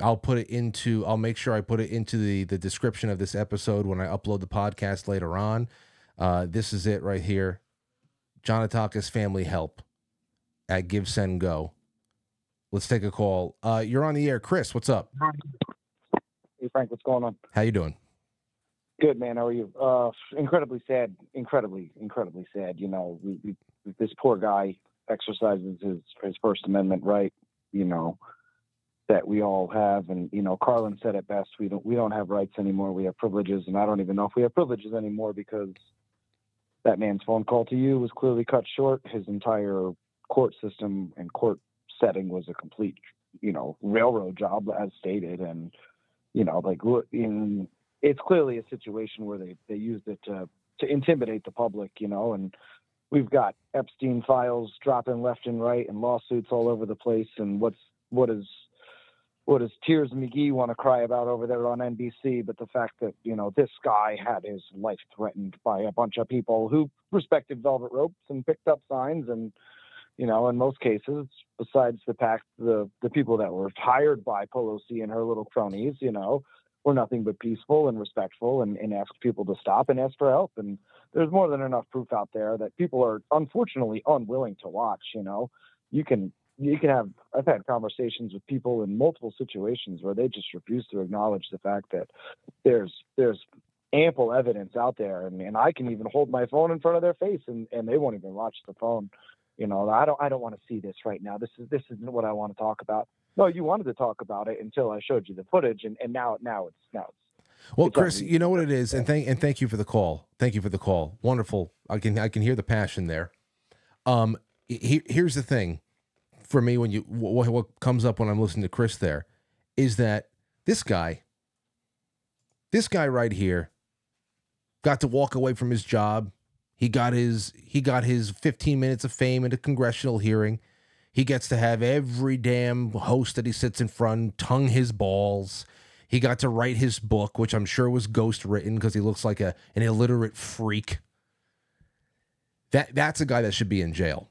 I'll put it into, I'll make sure I put it into the, the description of this episode when I upload the podcast later on. Uh, this is it right here. Johnatakis Family Help at Give Send Go. Let's take a call. Uh, you're on the air, Chris. What's up? Hey Frank, what's going on? How you doing? Good man. How are you? Uh, incredibly sad. Incredibly, incredibly sad. You know, we, we, this poor guy exercises his his First Amendment right. You know that we all have, and you know, Carlin said it best. We don't we don't have rights anymore. We have privileges, and I don't even know if we have privileges anymore because that man's phone call to you was clearly cut short. His entire court system and court setting was a complete, you know, railroad job, as stated. And you know, like in, it's clearly a situation where they, they used it to to intimidate the public, you know, and we've got Epstein files dropping left and right, and lawsuits all over the place. And what's what is what does Tears McGee want to cry about over there on N B C? But the fact that, you know, this guy had his life threatened by a bunch of people who respected velvet ropes and picked up signs. And, you know, in most cases, besides the fact the, the people that were hired by Pelosi and her little cronies, you know, were nothing but peaceful and respectful and, and asked people to stop and ask for help. And there's more than enough proof out there that people are unfortunately unwilling to watch. You know, you can, You can have, I've had conversations with people in multiple situations where they just refuse to acknowledge the fact that there's there's ample evidence out there, and, and I can even hold my phone in front of their face, and, and they won't even watch the phone. You know, I don't I don't want to see this right now. This is this isn't what I want to talk about. No, you wanted to talk about it until I showed you the footage, and, and now now it's now it's Well, Chris, you know what it is, and thank and thank you for the call. Thank you for the call. Wonderful. I can I can hear the passion there. Um, he, here's the thing. For me, when you what, what comes up when I'm listening to Chris there is that this guy, this guy right here, got to walk away from his job. He got his he got his fifteen minutes of fame at a congressional hearing. He gets to have every damn host that he sits in front tongue his balls. He got to write his book, which I'm sure was ghost written because he looks like a an illiterate freak. That that's a guy that should be in jail.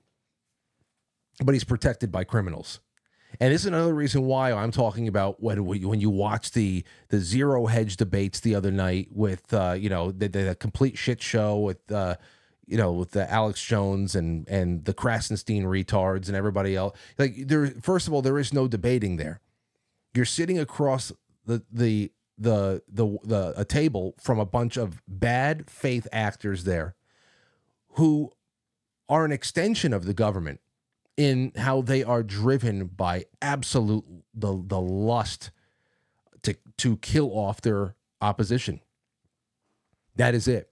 But he's protected by criminals. And this is another reason why I'm talking about when when you watch the the Zero Hedge debates the other night with, uh, you know, the, the complete shit show with, uh, you know, with the Alex Jones and and the Krasenstein retards and everybody else. Like, there, first of all, there is no debating there. You're sitting across the the the the, the a table from a bunch of bad faith actors there who are an extension of the government in how they are driven by absolute the the lust to to kill off their opposition. That is it.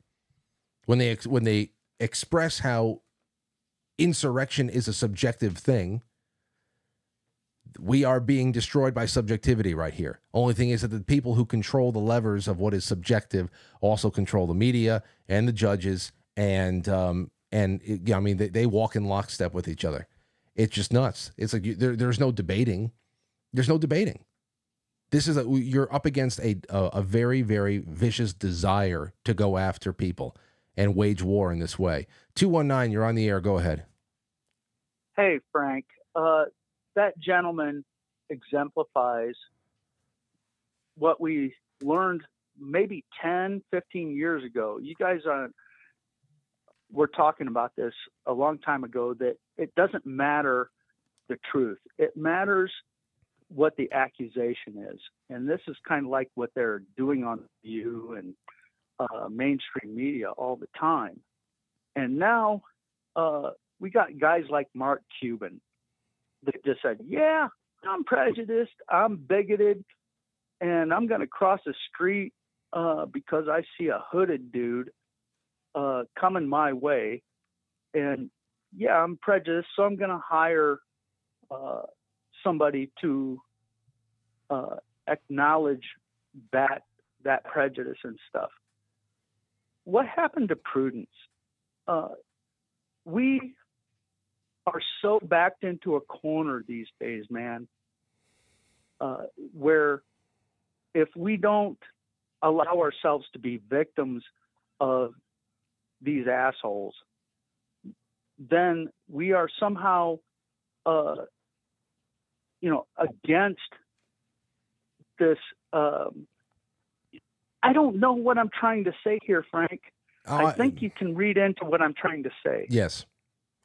When they when they express how insurrection is a subjective thing, we are being destroyed by subjectivity right here. Only thing is that the people who control the levers of what is subjective also control the media and the judges, and um and it, I mean they, they walk in lockstep with each other. It's just nuts. It's like you, there, there's no debating. There's no debating. This is a, you're up against a, a a very, very vicious desire to go after people and wage war in this way. two one nine, you're on the air. Go ahead. Hey, Frank. Uh, that gentleman exemplifies what we learned maybe ten, fifteen years ago. You guys are... We're talking about this a long time ago, that it doesn't matter the truth. It matters what the accusation is. And this is kind of like what they're doing on View and uh, mainstream media all the time. And now uh, we got guys like Mark Cuban that just said, yeah, I'm prejudiced, I'm bigoted, and I'm going to cross the street uh, because I see a hooded dude Uh, coming my way, and yeah, I'm prejudiced, so I'm going to hire uh, somebody to uh, acknowledge that that prejudice and stuff. What happened to prudence? Uh, we are so backed into a corner these days, man, uh, where if we don't allow ourselves to be victims of these assholes, then we are somehow, uh, you know, against this. Um, I don't know what I'm trying to say here, Frank. Uh, I think you can read into what I'm trying to say. Yes,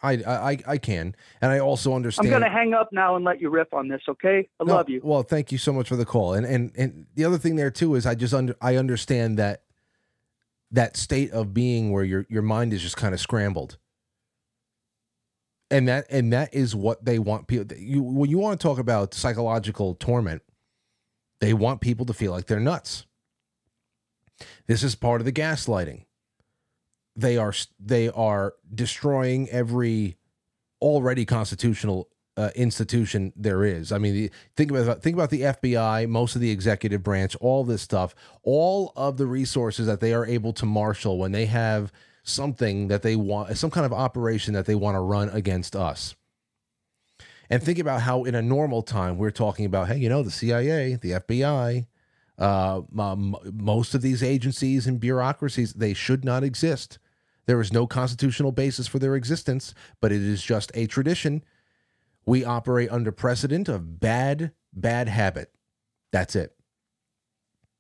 I, I, I can. And I also understand. I'm going to hang up now and let you riff on this. Okay. I no, love you. Well, thank you so much for the call. And, and, and the other thing there too, is I just under, I understand that, that state of being where your your mind is just kind of scrambled, and that and that is what they want people. You, when you want to talk about psychological torment, they want people to feel like they're nuts. This is part of the gaslighting. They are they are destroying every already constitutional uh, institution there is. I mean, the, think about think about the F B I, most of the executive branch, all this stuff, all of the resources that they are able to marshal when they have something that they want, some kind of operation that they want to run against us. And think about how in a normal time we're talking about, hey, you know, the C I A, the F B I, uh, um, most of these agencies and bureaucracies, they should not exist. There is no constitutional basis for their existence, but it is just a tradition. We operate under precedent of bad, bad habit. That's it.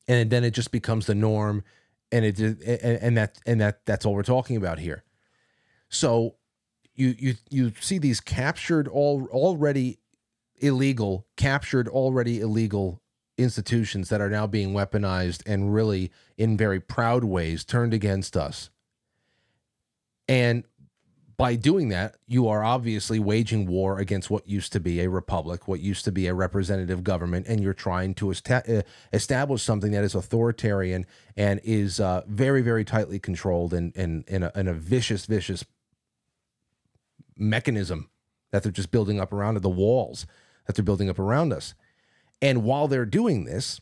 And then it just becomes the norm, and it and, and that and that that's all we're talking about here. So you you you see these captured all already illegal, captured already illegal institutions that are now being weaponized and really in very proud ways turned against us. And by doing that, you are obviously waging war against what used to be a republic, what used to be a representative government, and you're trying to est- establish something that is authoritarian and is uh, very, very tightly controlled and and in a, in a vicious, vicious mechanism that they're just building up around the walls that they're building up around us. And while they're doing this,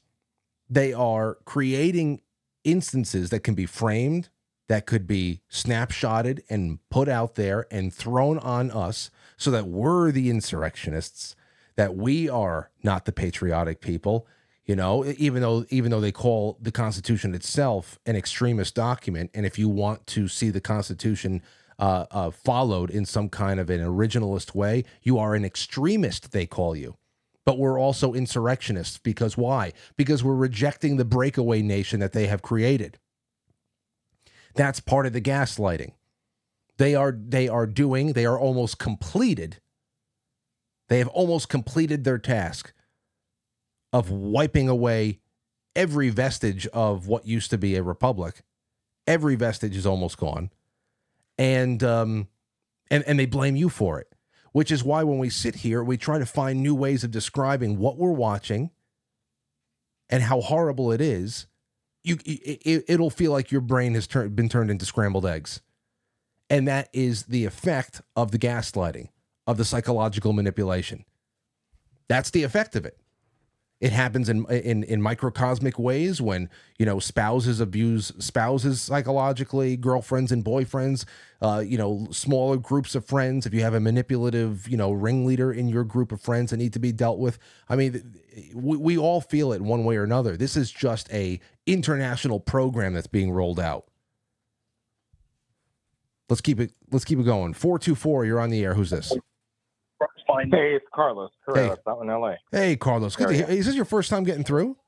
they are creating instances that can be framed, that could be snapshotted and put out there and thrown on us so that we're the insurrectionists, that we are not the patriotic people, you know, even though even though they call the Constitution itself an extremist document. And if you want to see the Constitution uh, uh, followed in some kind of an originalist way, you are an extremist, they call you. But we're also insurrectionists because why? Because we're rejecting the breakaway nation that they have created. That's part of the gaslighting. They are they are doing, they are almost completed. They have almost completed their task of wiping away every vestige of what used to be a republic. Every vestige is almost gone. And um and, and they blame you for it, which is why when we sit here, we try to find new ways of describing what we're watching and how horrible it is. You, it, it'll feel like your brain has tur- been turned into scrambled eggs. And that is the effect of the gaslighting, of the psychological manipulation. That's the effect of it. It happens in, in, in microcosmic ways when, you know, spouses abuse spouses psychologically, girlfriends and boyfriends, uh, you know, smaller groups of friends. If you have a manipulative, you know, ringleader in your group of friends that need to be dealt with. I mean, we, we all feel it one way or another. This is just a international program that's being rolled out. Let's keep it. Let's keep it going. four two four, you're on the air. Who's this? Hey, it's Carlos. Carlos hey. Out in L A. Hey, Carlos. Good to hear. Is this your first time getting through?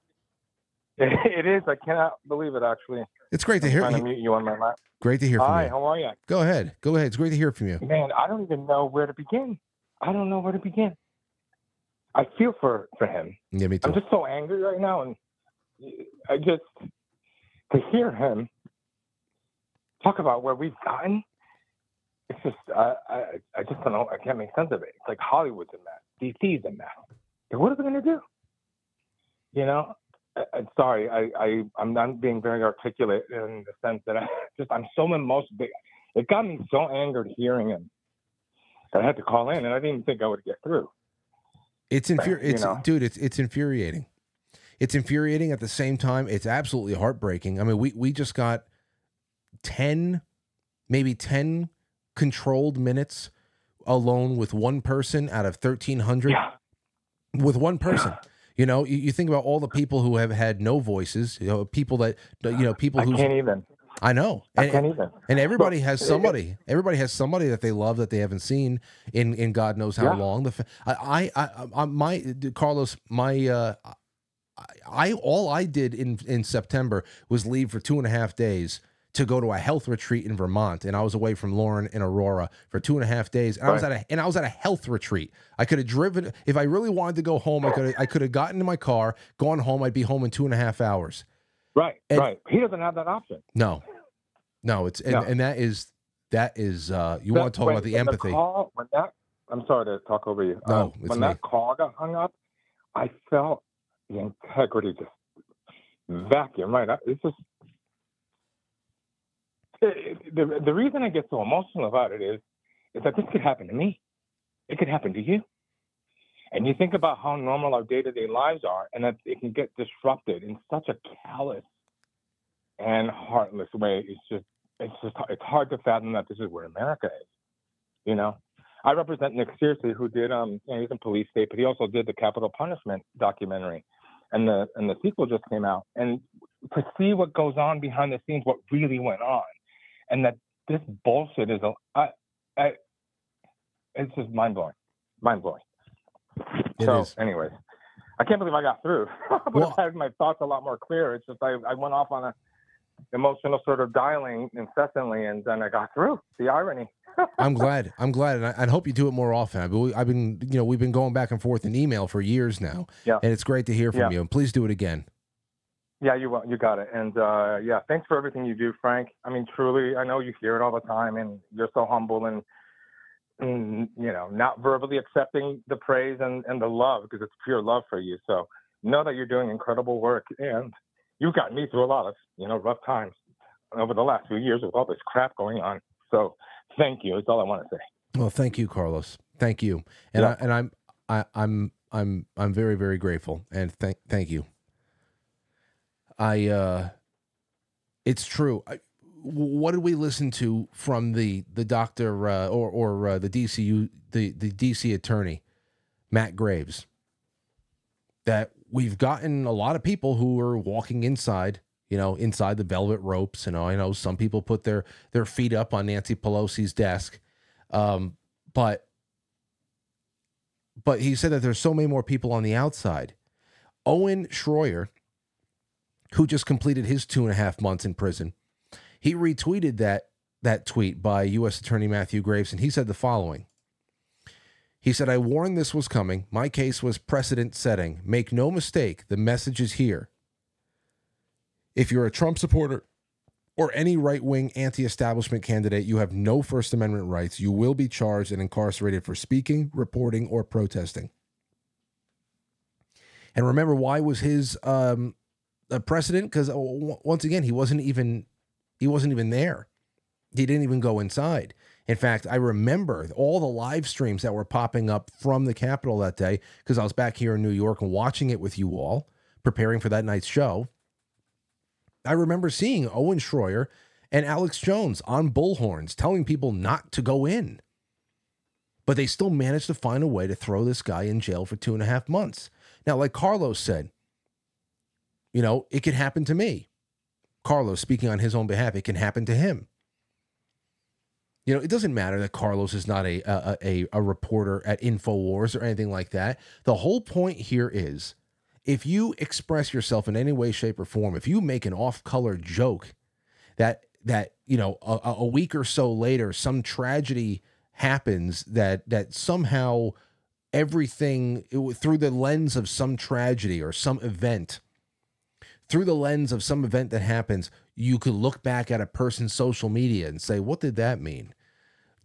It is. I cannot believe it, actually. It's great to I'm hear. I'm trying to mute you on my lap. Great to hear from Hi, you. Hi, how are you? Go ahead. Go ahead. It's great to hear from you. Man, I don't even know where to begin. I don't know where to begin. I feel for, for him. Yeah, me too. I'm just so angry right now. And I just, to hear him talk about where we've gotten, it's just, I, I I just don't know. I can't make sense of it. It's like Hollywood's a mess. D C's a mess. Like, what are we going to do? You know, I, I'm sorry. I, I, I'm not being very articulate in the sense that I just, I'm so emotional. It got me so angered hearing him that I had to call in, and I didn't even think I would get through. It's infuriating. You know? Dude, it's, it's infuriating. It's infuriating at the same time. It's absolutely heartbreaking. I mean, we, we just got ten, maybe ten controlled minutes alone with one person out of thirteen hundred. Yeah. With one person. Yeah. You know, you, you think about all the people who have had no voices, you know, people that, you know, people who can't even, I know. And, I can't even. And everybody but, has somebody, it, everybody has somebody that they love that they haven't seen in, in God knows how yeah. long. The, I, I, I, my, Carlos, my, uh, I, I, all I did in, in September was leave for two and a half days to go to a health retreat in Vermont, and I was away from Lauren and Aurora for two and a half days. And right. I was at a and I was at a health retreat. I could have driven if I really wanted to go home. I could I could have gotten in my car, gone home. I'd be home in two and a half hours. Right, and, right. He doesn't have that option. No, no. It's and, no. and that is that is uh, you but, want to talk when, about the empathy? The call, when that, I'm sorry to talk over you. No, um, it's when me. That call got hung up, I felt the integrity just vacuum. Right, it's just. The, the reason I get so emotional about it is, is that this could happen to me. It could happen to you. And you think about how normal our day-to-day lives are, and that it can get disrupted in such a callous and heartless way. It's just, it's just, it's hard to fathom that this is where America is. You know, I represent Nick Searcy, who did, um, you know, he's in Police State, but he also did the Capital Punishment documentary, and the and the sequel just came out. And to see what goes on behind the scenes, what really went on, and that this bullshit is, a, I, I, it's just mind blowing, mind blowing. So, is. anyways, I can't believe I got through. But well, I had my thoughts a lot more clear. It's just I, I went off on a emotional sort of dialing incessantly, and then I got through. The irony. I'm glad. I'm glad, and I, I hope you do it more often. I mean, I've been, you know, we've been going back and forth in email for years now, yeah. and it's great to hear from yeah. you. And please do it again. Yeah, you will. You got it. And uh, yeah, thanks for everything you do, Frank. I mean, truly, I know you hear it all the time, and you're so humble and, and you know, not verbally accepting the praise and, and the love, because it's pure love for you. So know that you're doing incredible work, and you've gotten me through a lot of, you know, rough times over the last few years with all this crap going on. So. Thank you. That's all I want to say. Well, thank you, Carlos. Thank you, and yeah. I, and I'm I, I'm I'm I'm very very grateful, and thank thank you. I, uh, it's true. I, what did we listen to from the the doctor uh, or or uh, the D C U the the D C attorney, Matt Graves? That we've gotten a lot of people who are walking inside. You know, inside the velvet ropes, and you know, I know some people put their, their feet up on Nancy Pelosi's desk. Um, but, but he said that there's so many more people on the outside. Owen Schroyer, who just completed his two and a half months in prison, he retweeted that, that tweet by U S Attorney Matthew Graves. And he said the following. He said, "I warned this was coming. My case was precedent setting. Make no mistake. The message is here. If you're a Trump supporter or any right-wing anti-establishment candidate, you have no First Amendment rights. You will be charged and incarcerated for speaking, reporting, or protesting." And remember, why was his um, a precedent? Because uh, w- once again, he wasn't even he wasn't even there. He didn't even go inside. In fact, I remember all the live streams that were popping up from the Capitol that day, because I was back here in New York and watching it with you all, preparing for that night's show. I remember seeing Owen Schroyer and Alex Jones on bullhorns telling people not to go in. But they still managed to find a way to throw this guy in jail for two and a half months. Now, like Carlos said, you know, it could happen to me. Carlos, speaking on his own behalf, it can happen to him. You know, it doesn't matter that Carlos is not a a, a, a reporter at InfoWars or anything like that. The whole point here is, if you express yourself in any way, shape, or form, if you make an off-color joke that, that you know, a, a week or so later, some tragedy happens that that somehow everything, it, through the lens of some tragedy or some event, through the lens of some event that happens, you could look back at a person's social media and say, what did that mean?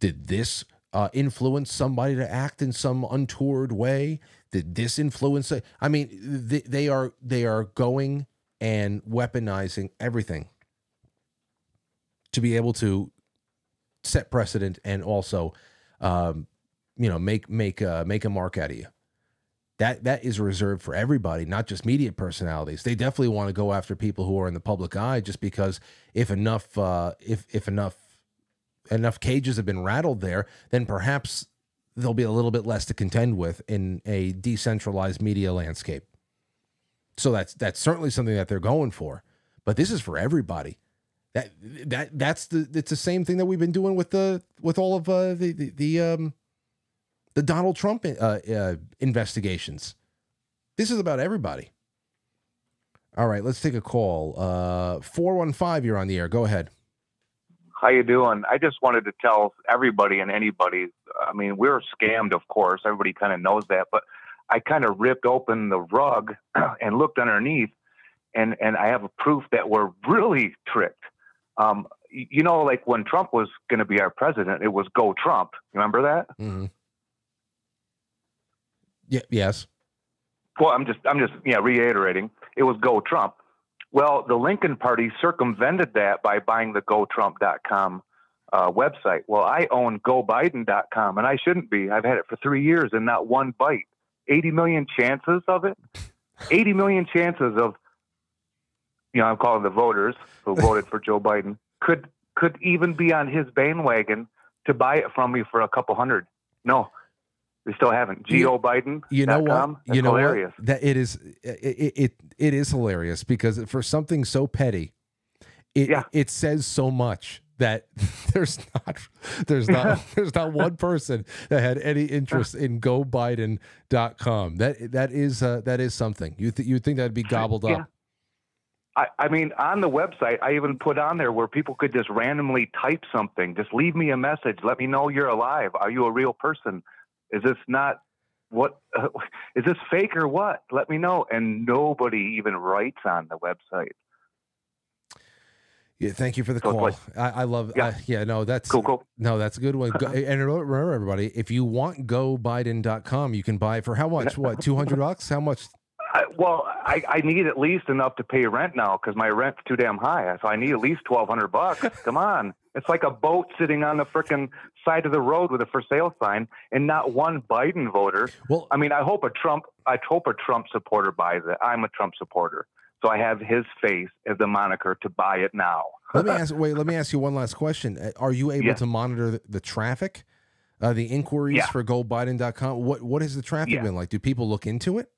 Did this uh, influence somebody to act in some untoward way? Did this influence? I mean, they, they are they are going and weaponizing everything to be able to set precedent and also, um, you know, make make uh, make a mark out of you. That that is reserved for everybody, not just media personalities. They definitely want to go after people who are in the public eye, just because if enough uh, if if enough enough cages have been rattled there, then perhaps there'll be a little bit less to contend with in a decentralized media landscape. So that's that's certainly something that they're going for. But this is for everybody. That that that's the it's the same thing that we've been doing with the with all of uh, the the the, um, the Donald Trump uh, uh, investigations. This is about everybody. All right, let's take a call. Uh, four one five, you're on the air. Go ahead. How you doing? I just wanted to tell everybody and anybody, I mean, we were scammed, of course. Everybody kind of knows that. But I kind of ripped open the rug and looked underneath, and, and I have a proof that we're really tricked. Um, you know, like when Trump was going to be our president, it was Go Trump. Remember that? Mm-hmm. Yeah, yes. Well, I'm just, I'm just, yeah, reiterating. It was Go Trump. Well, the Lincoln Party circumvented that by buying the go trump dot com uh, website. Well, I own go biden dot com, and I shouldn't be. I've had it for three years and not one bite. eighty million chances of it? eighty million chances of, you know, I'm calling the voters who voted for Joe Biden, could could even be on his bandwagon to buy it from me for a couple hundred. No, we still haven't. G O Biden. You know what? You know hilarious. What? That it is. It, it it is hilarious because for something so petty, it yeah. it says so much that there's not there's not there's not one person that had any interest in go biden dot com. That that is uh, that is something. You th- you'd think that'd be gobbled yeah. up. I, I mean, on the website, I even put on there where people could just randomly type something. Just leave me a message. Let me know you're alive. Are you a real person? Is this not what? Uh, is this fake or what? Let me know. And nobody even writes on the website. Yeah, thank you for the so call. Like, I, I love. Yeah, uh, yeah no, that's cool, cool. No, that's a good one. Go, and remember, everybody, if you want go biden dot com, you can buy for how much? What, two hundred bucks? How much? I, well, I, I need at least enough to pay rent now because my rent's too damn high. So I need at least twelve hundred bucks. Come on, it's like a boat sitting on the frickin' side of the road with a for sale sign, and not one Biden voter. Well, I mean, I hope a Trump, I hope a Trump supporter buys it. I'm a Trump supporter, so I have his face as the moniker to buy it now. let me ask. Wait, let me ask you one last question. Are you able yeah. to monitor the, the traffic, uh, the inquiries yeah. for go biden dot com? What What has the traffic yeah. been like? Do people look into it?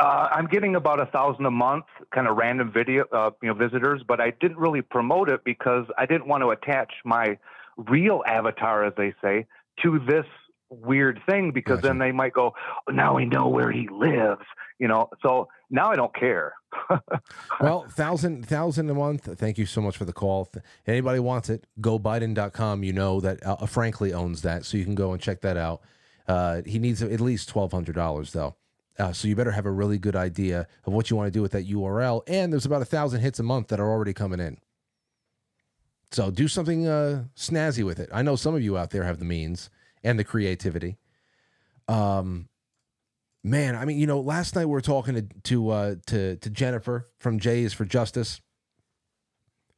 Uh, I'm getting about a thousand a month, kind of random video, uh, you know, visitors. But I didn't really promote it because I didn't want to attach my real avatar, as they say, to this weird thing because gotcha. Then they might go, oh, now we know where he lives, you know. So now I don't care. Well, thousand thousand a month. Thank you so much for the call. If anybody wants it, go biden dot com. You know that uh, Frankly owns that, so you can go and check that out. Uh, he needs at least twelve hundred dollars though. Uh, so you better have a really good idea of what you want to do with that U R L. And there's about a thousand hits a month that are already coming in. So do something uh, snazzy with it. I know some of you out there have the means and the creativity. Um, man, I mean, you know, last night we were talking to to uh, to, to Jennifer from J is for Justice,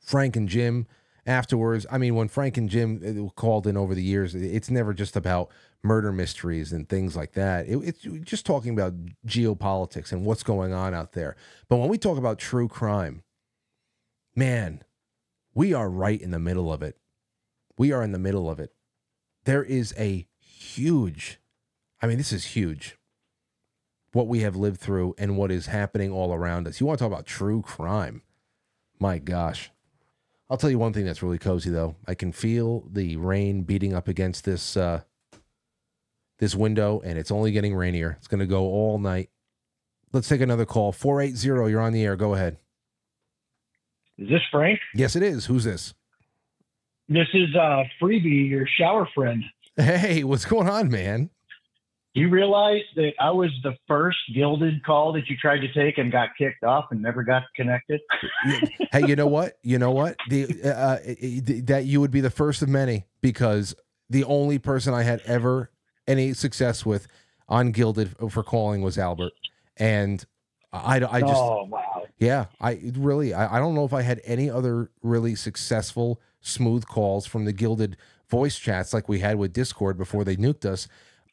Frank and Jim. Afterwards, I mean, when Frank and Jim called in over the years, it's never just about murder mysteries and things like that. It, it's just talking about geopolitics and what's going on out there. But when we talk about true crime, man, we are right in the middle of it. We are in the middle of it. There is a huge, I mean, this is huge, what we have lived through and what is happening all around us. You want to talk about true crime? My gosh. I'll tell you one thing that's really cozy, though. I can feel the rain beating up against this uh, this window, and it's only getting rainier. It's going to go all night. Let's take another call. four eight zero, you're on the air. Go ahead. Is this Frank? Yes, it is. Who's this? This is uh, Freebie, your shower friend. Hey, what's going on, man? You realize that I was the first gilded call that you tried to take and got kicked off and never got connected? Hey, you know what? You know what? The, uh, the, that you would be the first of many because the only person I had ever any success with on Gilded for calling was Albert. And I, I just... Oh, wow. Yeah, I really... I, I don't know if I had any other really successful, smooth calls from the Gilded voice chats like we had with Discord before they nuked us.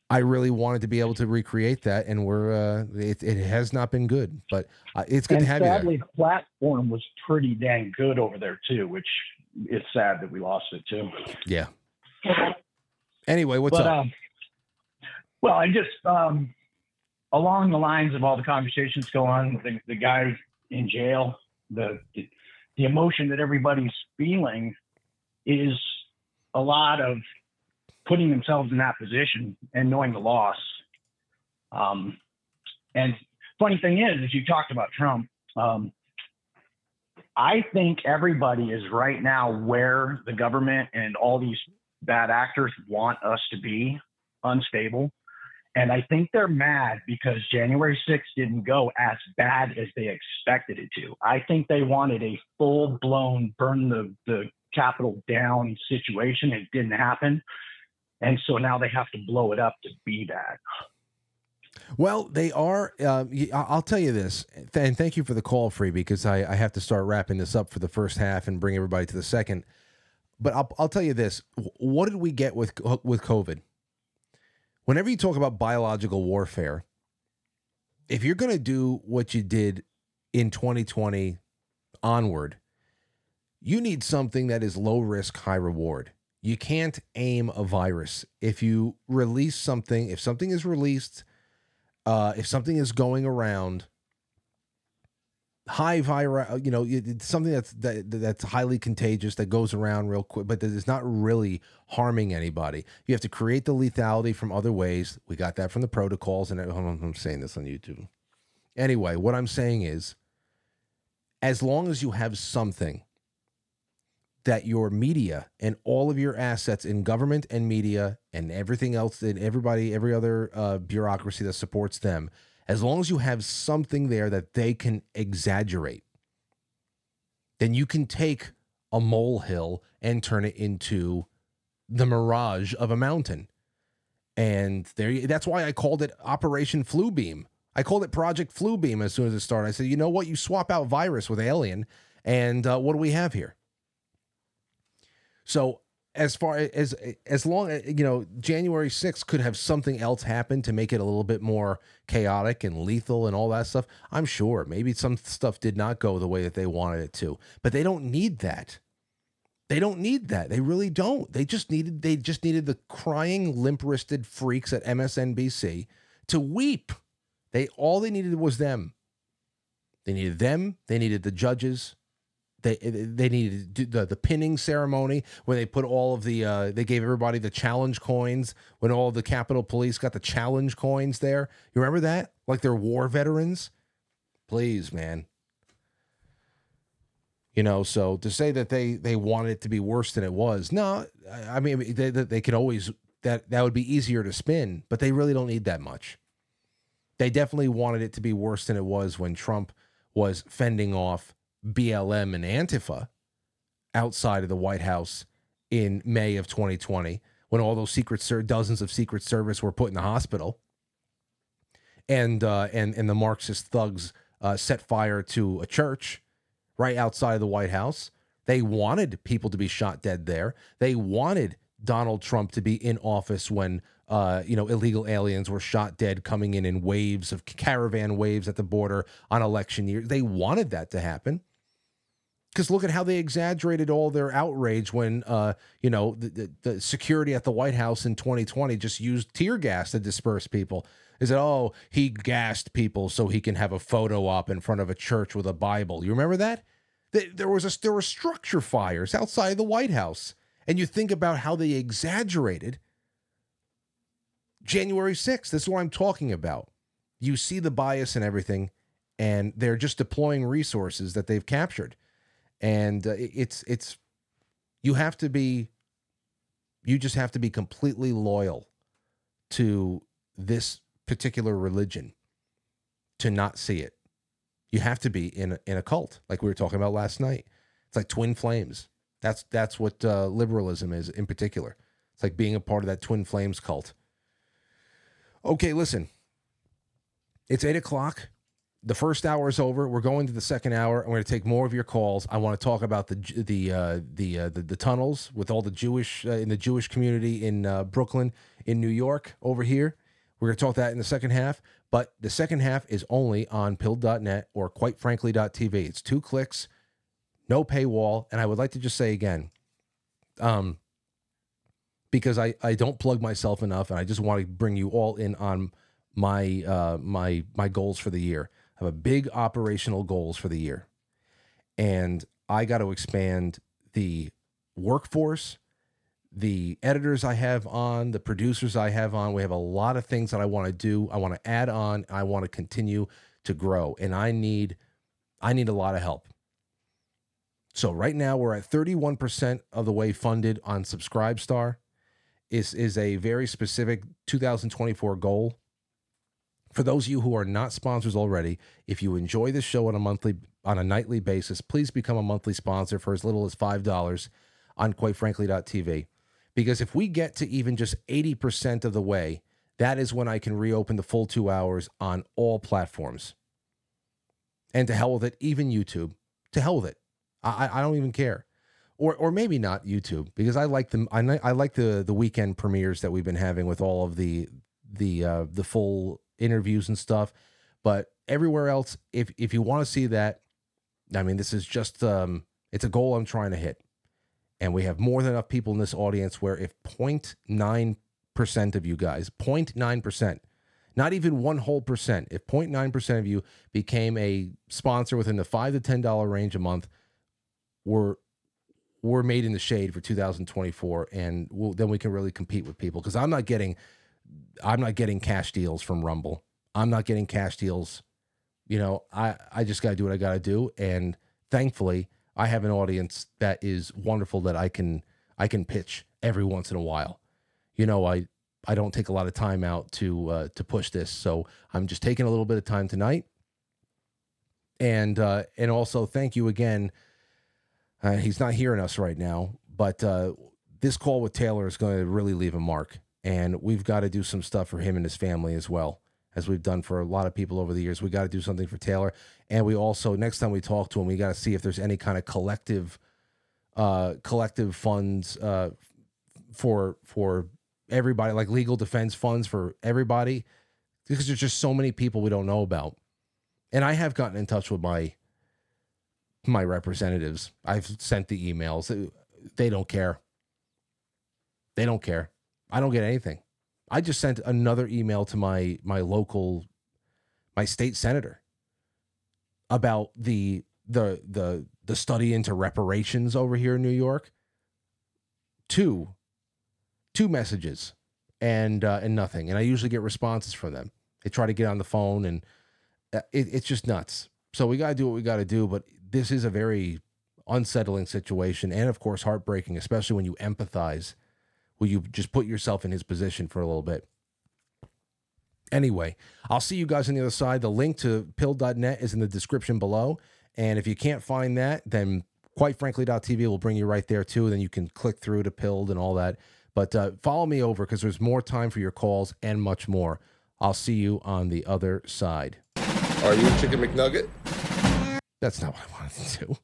I really wanted to be able to recreate that, and we're uh, it, it has not been good, but uh, it's good and to have sadly, you there. The platform was pretty dang good over there, too, which is sad that we lost it, too. Yeah. Anyway, what's but, up? Um, well, I just, um, along the lines of all the conversations going on with the, the guy in jail, the, the the emotion that everybody's feeling is a lot of putting themselves in that position and knowing the loss. Um, and funny thing is, as you talked about Trump, um, I think everybody is right now where the government and all these bad actors want us to be, unstable. And I think they're mad because January sixth didn't go as bad as they expected it to. I think they wanted a full-blown burn the, the Capitol down situation. It didn't happen. And so now they have to blow it up to be that. Well, they are. Uh, I'll tell you this, and thank you for the call, Free, because I, I have to start wrapping this up for the first half and bring everybody to the second. But I'll, I'll tell you this. What did we get with with COVID? Whenever you talk about biological warfare, if you're going to do what you did in twenty twenty onward, you need something that is low risk, high reward. You can't aim a virus. If you release something, if something is released, uh, if something is going around, high virus, you know, it's something that's that, that's highly contagious that goes around real quick, but that is not really harming anybody. You have to create the lethality from other ways. We got that from the protocols, and I, hold on, I'm saying this on YouTube. Anyway, what I'm saying is, as long as you have something that your media and all of your assets in government and media and everything else and everybody, every other uh, bureaucracy that supports them, as long as you have something there that they can exaggerate, then you can take a molehill and turn it into the mirage of a mountain. And there, that's why I called it Operation Flubeam. I called it Project Flubeam as soon as it started. I said, you know what? You swap out virus with alien, and uh, what do we have here? So as far as, as long as, you know, January sixth could have something else happen to make it a little bit more chaotic and lethal and all that stuff. I'm sure maybe some stuff did not go the way that they wanted it to, but they don't need that. They don't need that. They really don't. They just needed, they just needed the crying, limp-wristed freaks at M S N B C to weep. They, all they needed was them. They needed them. They needed the judges. They they needed the, the pinning ceremony when they put all of the, uh, they gave everybody the challenge coins when all the Capitol Police got the challenge coins there. You remember that? Like they're war veterans? Please, man. You know, so to say that they, they wanted it to be worse than it was, no, I mean, they, they could always, that, that would be easier to spin, but they really don't need that much. They definitely wanted it to be worse than it was when Trump was fending off B L M and Antifa outside of the White House in May of twenty twenty, when all those secret ser- dozens of Secret Service were put in the hospital, and uh, and and the Marxist thugs uh, set fire to a church right outside of the White House. They wanted people to be shot dead there. They wanted Donald Trump to be in office when uh, you know illegal aliens were shot dead, coming in in waves of caravan waves at the border on election year. They wanted that to happen. Because look at how they exaggerated all their outrage when, uh, you know, the, the, the security at the White House in twenty twenty just used tear gas to disperse people. They said, oh, he gassed people so he can have a photo op in front of a church with a Bible. You remember that? There was a, there were structure fires outside the White House. And you think about how they exaggerated January sixth. This is what I'm talking about. You see the bias and everything, and they're just deploying resources that they've captured. And uh, it's, it's, you have to be, you just have to be completely loyal to this particular religion to not see it. You have to be in a, in a cult, like we were talking about last night. It's like twin flames. That's, that's what uh, liberalism is in particular. It's like being a part of that twin flames cult. Okay, listen, it's eight o'clock. The first hour is over. We're going to the second hour. I'm going to take more of your calls. I want to talk about the the uh, the, uh, the the tunnels with all the Jewish uh, in the Jewish community in uh, Brooklyn, in New York, over here. We're going to talk that in the second half. But the second half is only on pilled dot net or quite frankly dot t v. It's two clicks, no paywall. And I would like to just say again, um, because I, I don't plug myself enough, and I just want to bring you all in on my uh, my my goals for the year. I have a big operational goals for the year, and I got to expand the workforce, the editors I have on, the producers I have on. We have a lot of things that I want to do. I want to add on. I want to continue to grow, and I need, I need a lot of help. So right now we're at thirty-one percent of the way funded on Subscribestar. Is is a very specific two thousand twenty-four goal. For those of you who are not sponsors already, if you enjoy this show on a monthly, on a nightly basis, please become a monthly sponsor for as little as five dollars on quite frankly dot t v. Because if we get to even just eighty percent of the way, that is when I can reopen the full two hours on all platforms. And to hell with it, even YouTube. To hell with it. I, I don't even care. Or or maybe not YouTube, because I like the, I, I like the, the weekend premieres that we've been having with all of the the uh, the full interviews and stuff. But everywhere else, if if you want to see that, I mean, this is just um it's a goal I'm trying to hit. And we have more than enough people in this audience where if zero point nine percent of you guys, zero point nine percent, not even one whole percent, if zero point nine percent of you became a sponsor within the five to ten dollars range a month, we're, we're made in the shade for two thousand twenty-four, and we'll, then we can really compete with people. Because I'm not getting, I'm not getting cash deals from Rumble. I'm not getting cash deals. You know, I, I just got to do what I got to do. And thankfully, I have an audience that is wonderful that I can I can pitch every once in a while. You know, I, I don't take a lot of time out to uh, to push this, so I'm just taking a little bit of time tonight. And uh, and also thank you again. Uh, he's not hearing us right now, but uh, this call with Taylor is going to really leave a mark, and we've got to do some stuff for him and his family as well. As we've done for a lot of people over the years, we got to do something for Taylor. And we also, next time we talk to him, we got to see if there's any kind of collective, uh, collective funds uh, for for everybody, like legal defense funds for everybody, because there's just so many people we don't know about. And I have gotten in touch with my my representatives. I've sent the emails. They don't care. They don't care. I don't get anything. I just sent another email to my my local, my state senator about the the the the study into reparations over here in New York. Two, two messages, and uh, and nothing. And I usually get responses from them. They try to get on the phone, and it, it's just nuts. So we got to do what we got to do. But this is a very unsettling situation, and of course heartbreaking, especially when you empathize. Will you just put yourself in his position for a little bit? Anyway, I'll see you guys on the other side. The link to pill dot net is in the description below. And if you can't find that, then quite frankly dot t v will bring you right there too. Then you can click through to Pilled and all that. But uh, follow me over, because there's more time for your calls and much more. I'll see you on the other side. Are you a Chicken McNugget? That's not what I wanted to do.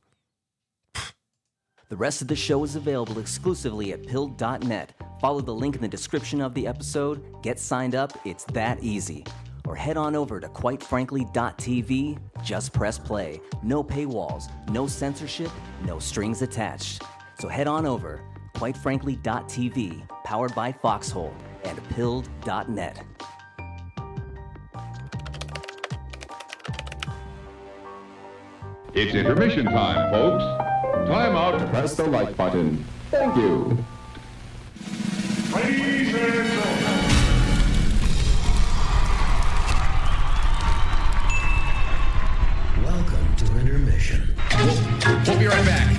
The rest of the show is available exclusively at pilled dot net. Follow the link in the description of the episode. Get signed up. It's that easy. Or head on over to quite frankly dot t v. Just press play. No paywalls, no censorship, no strings attached. So head on over, quite frankly dot t v, powered by Foxhole and pilled dot net. It's intermission time, folks. Time out. Press the like button. Thank you. Ladies and gentlemen. Welcome to intermission. We'll, we'll be right back.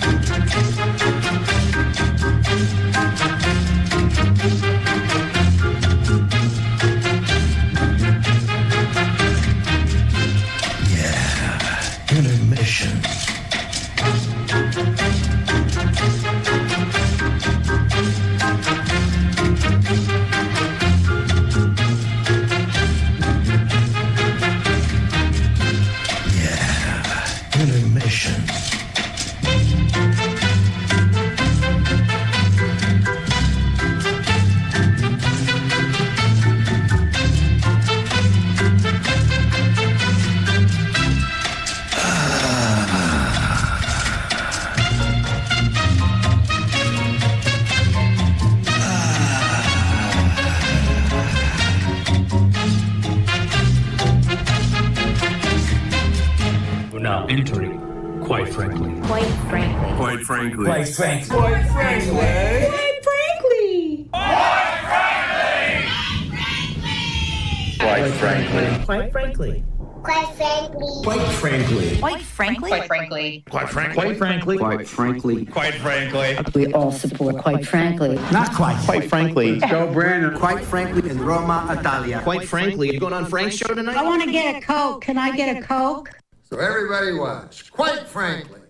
Quite frankly. Quite frankly. Quite frankly. Quite frankly. Quite frankly. Quite frankly. Quite frankly. Quite frankly. Quite frankly. Quite frankly. Quite frankly. Quite frankly. Quite frankly. We all support quite frankly. Not quite. Quite frankly. Joe Brenner. Quite frankly in Roma, Italia. Quite frankly. You going on Frank's show tonight? I want to get a Coke. Can I get a Coke? So everybody watch. Quite frankly.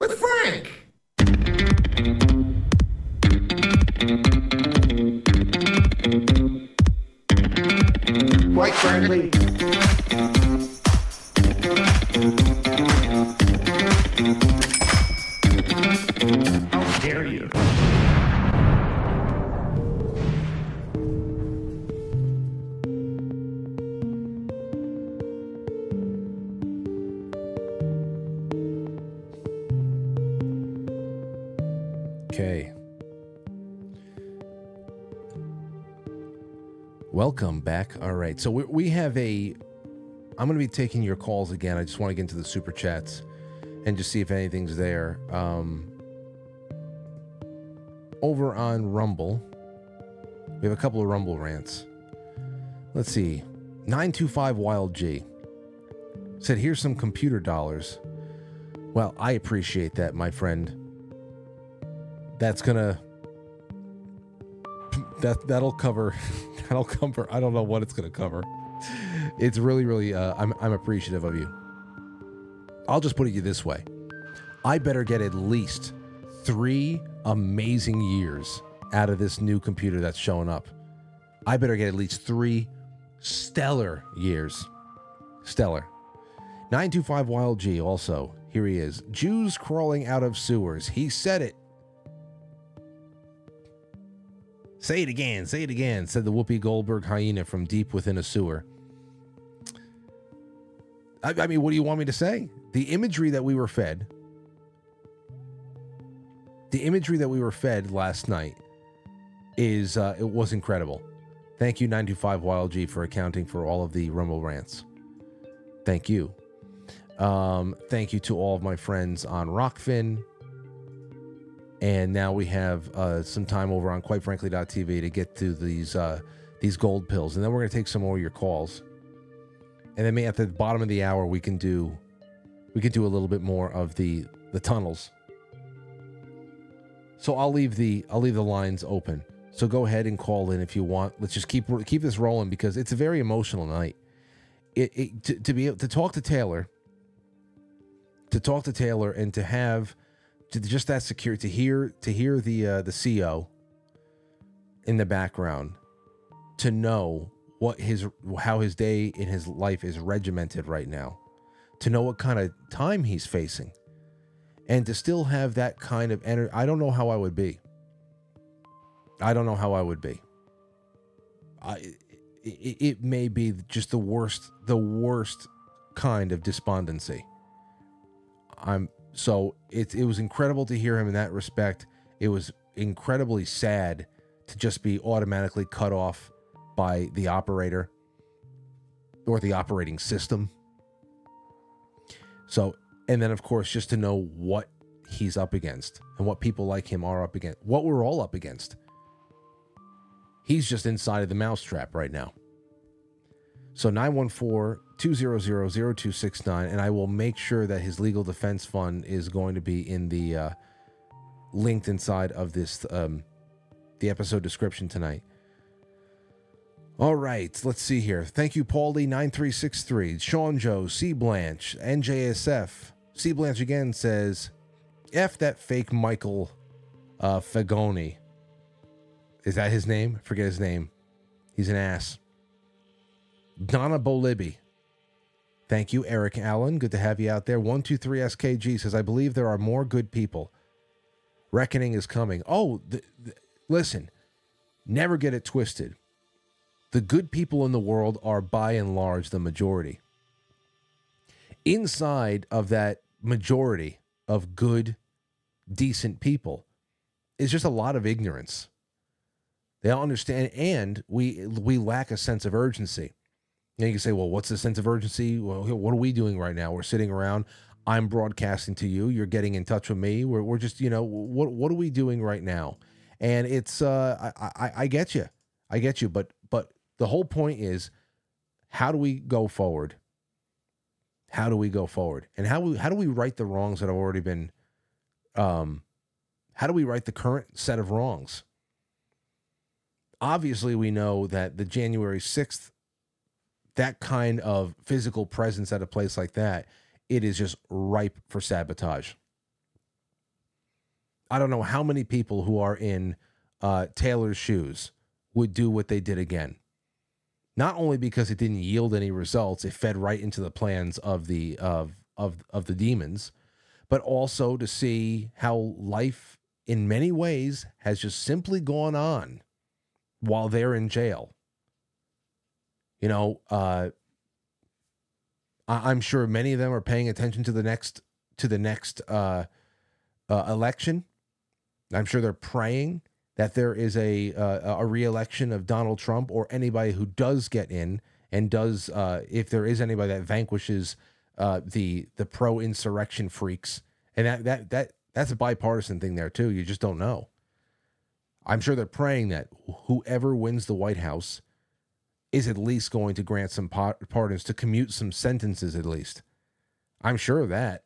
With Frank. Quite frankly. How dare you? Okay. Welcome back. All right. So we, we have a... I'm going to be taking your calls again. I just want to get into the Super Chats and just see if anything's there. Um, over on Rumble, we have a couple of Rumble rants. Let's see. nine two five Wild G said, here's some computer dollars. Well, I appreciate that, my friend. That's going to... That, that'll cover... That'll cover... I don't know what it's going to cover. It's really, really, uh, I'm I'm appreciative of you. I'll just put it this way. I better get at least three amazing years out of this new computer that's showing up. I better get at least three stellar years. Stellar. nine two five Wild G also. Here he is. Jews crawling out of sewers. He said it. Say it again, say it again, said the Whoopi Goldberg hyena from deep within a sewer. I, I mean, what do you want me to say? The imagery that we were fed, the imagery that we were fed last night is, uh, it was incredible. Thank you, nine two five Wild G, for accounting for all of the Rumble rants. Thank you. Um, thank you to all of my friends on Rockfin. And now we have uh, some time over on quite frankly dot t v to get to these uh, these gold pills. And then we're going to take some more of your calls. And then at the bottom of the hour, we can do we can do a little bit more of the, the tunnels. So I'll leave the I'll leave the lines open. So go ahead and call in if you want. Let's just keep keep this rolling because it's a very emotional night. It, it to, to be able to talk to Taylor, to talk to Taylor, and to have. To just that secure to hear to hear the uh, the C O in the background, to know what his how his day in his life is regimented right now, to know what kind of time he's facing, and to still have that kind of energy. I don't know how I would be. I don't know how I would be. I it, it may be just the worst the worst kind of despondency. I'm. So it, it was incredible to hear him in that respect. It was incredibly sad to just be automatically cut off by the operator or the operating system. So, and then, of course, just to know what he's up against and what people like him are up against, what we're all up against. He's just inside of the mousetrap right now. So nine one four, two zero zero, zero two six nine, and I will make sure that his legal defense fund is going to be in the uh, linked inside of this um, the episode description tonight. All right, let's see here. Thank you, Paulie nine three six three, Sean Joe, C Blanche, N J S F. C Blanche again says, "F that fake Michael uh, Fagoni." Is that his name? I forget his name. He's an ass. Donna Bolibby. Thank you, Eric Allen. Good to have you out there. one two three S K G says, I believe there are more good people. Reckoning is coming. Oh, the, the, listen, never get it twisted. The good people in the world are by and large the majority. Inside of that majority of good, decent people is just a lot of ignorance. They don't understand, and we we lack a sense of urgency. And you can say, well, what's the sense of urgency? Well, what are we doing right now? We're sitting around. I'm broadcasting to you. You're getting in touch with me. We're we're just, you know, what what are we doing right now? And it's, uh, I, I I get you, I get you. But but the whole point is, how do we go forward? How do we go forward? And how we, how do we right the wrongs that have already been? Um, how do we right the current set of wrongs? Obviously, we know that the January sixth. That kind of physical presence at a place like that, it is just ripe for sabotage. I don't know how many people who are in uh, Taylor's shoes would do what they did again. Not only because it didn't yield any results, it fed right into the plans of the of of of the demons, but also to see how life in many ways has just simply gone on while they're in jail. You know, uh, I- I'm sure many of them are paying attention to the next to the next uh, uh, election, I'm sure they're praying that there is a uh, a re-election of Donald Trump or anybody who does get in and does, uh, if there is anybody that vanquishes uh, the the pro-insurrection freaks. And that that that that's a bipartisan thing there, too. You just don't know. I'm sure they're praying that whoever wins the White House is at least going to grant some pardons, to commute some sentences at least. I'm sure of that.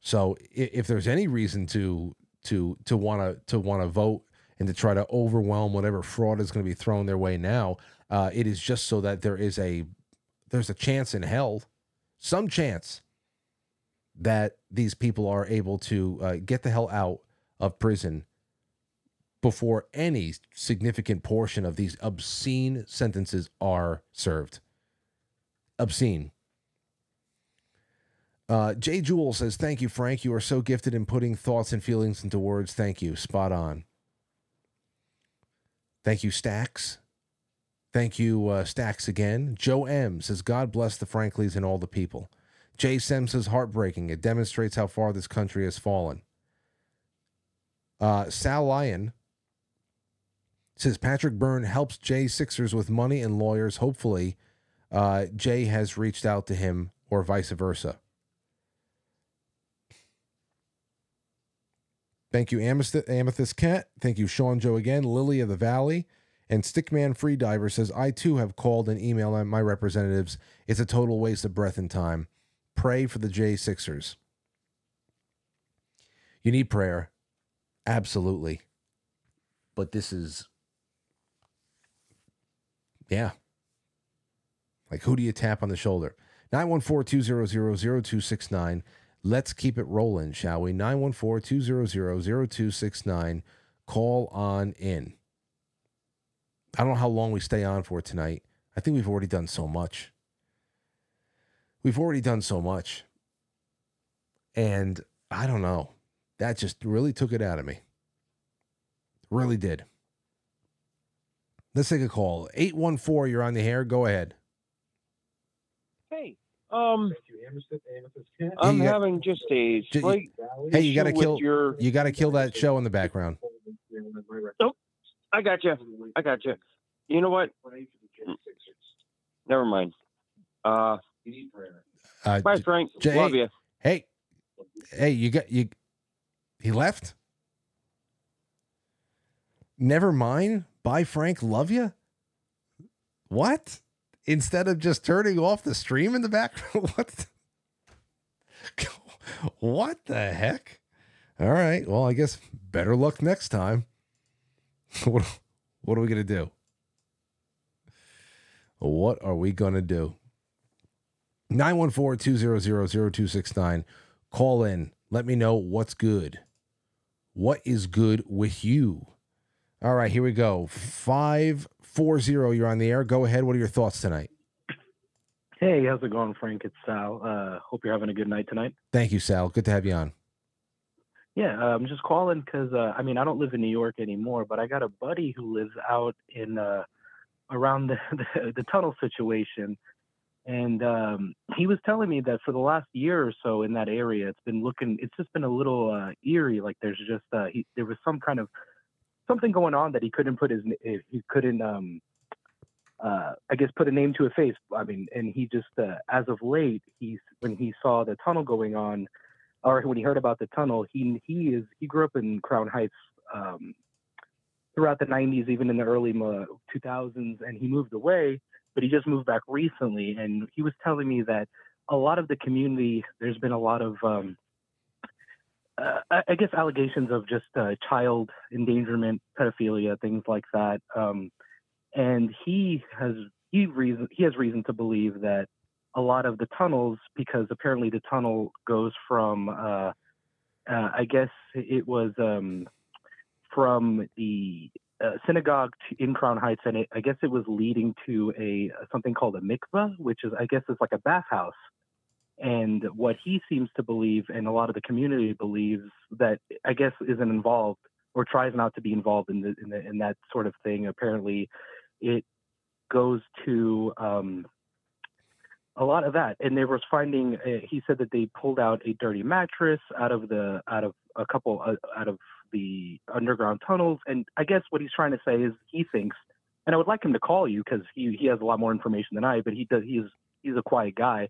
So if there's any reason to to to want to to want to vote and to try to overwhelm whatever fraud is going to be thrown their way now, uh, it is just so that there is a there's a chance in hell, some chance that these people are able to uh, get the hell out of prison before any significant portion of these obscene sentences are served. Obscene. Uh, Jay Jewell says, thank you, Frank. You are so gifted in putting thoughts and feelings into words. Thank you. Spot on. Thank you, Stacks. Thank you, uh, Stacks again. Joe M says, God bless the Franklies and all the people. Jay Sem says, heartbreaking. It demonstrates how far this country has fallen. Uh, Sal Lyon says, Patrick Byrne helps Jay Sixers with money and lawyers. Hopefully, uh, Jay has reached out to him or vice versa. Thank you, Amethyst, Amethyst Cat. Thank you, Sean Joe again. Lily of the Valley. And Stickman Freediver says, I too have called and emailed my representatives. It's a total waste of breath and time. Pray for the J Sixers. You need prayer. Absolutely. But this is... Yeah. Like, who do you tap on the shoulder? nine one four, two zero zero, zero two six nine. Let's keep it rolling, shall we? nine one four, two zero zero, zero two six nine. Call on in. I don't know how long we stay on for tonight. I think we've already done so much. We've already done so much. And I don't know. That just really took it out of me. Really did. Let's take a call. eight one four, you're on the air. Go ahead. Hey. Um, I'm got, having just a slight hey, you gotta kill your... you gotta kill that show in the background. Nope, I got you. I got you. You know what? Never mind. Uh, uh bye, Frank. Jay, love you. Hey, hey, you got you. He left. Never mind. Bye, Frank. Love you. What? Instead of just turning off the stream in the background, what? The, what the heck? All right. Well, I guess better luck next time. What? What are we gonna do? What are we gonna do? nine one four, two zero zero, zero two six nine. Call in. Let me know what's good. What is good with you? All right. Here we go. Five. Four zero, you're on the air. Go ahead. What are your thoughts tonight? Hey, how's it going, Frank? It's Sal. Uh, hope you're having a good night tonight. Thank you, Sal. Good to have you on. Yeah, I'm um, just calling because, uh, I mean, I don't live in New York anymore, but I got a buddy who lives out in uh, around the, the, the tunnel situation. And um, he was telling me that for the last year or so in that area, it's been looking, it's just been a little uh, eerie. Like there's just, uh, he, there was some kind of something going on that he couldn't put his, he couldn't, um, uh, I guess, put a name to a face. I mean, and he just, uh, as of late, he's, when he saw the tunnel going on, or when he heard about the tunnel, he, he is, he grew up in Crown Heights, um, throughout the nineties, even in the early two thousands, and he moved away, but he just moved back recently. And he was telling me that a lot of the community, there's been a lot of, um, Uh, I guess allegations of just uh, child endangerment, pedophilia, things like that. Um, and he has he reason he has reason to believe that a lot of the tunnels, because apparently the tunnel goes from, uh, uh, I guess it was um, from the uh, synagogue in Crown Heights, and it, I guess it was leading to a something called a mikveh, which is I guess it's like a bathhouse. And what he seems to believe, and a lot of the community believes, that I guess isn't involved or tries not to be involved in the, in, the, in that sort of thing. Apparently, it goes to um, a lot of that. And there was finding, uh, he said that they pulled out a dirty mattress out of the, out of a couple, uh, out of the underground tunnels. And I guess what he's trying to say is he thinks, and I would like him to call you because he, he has a lot more information than I, but he does, he's, he's a quiet guy.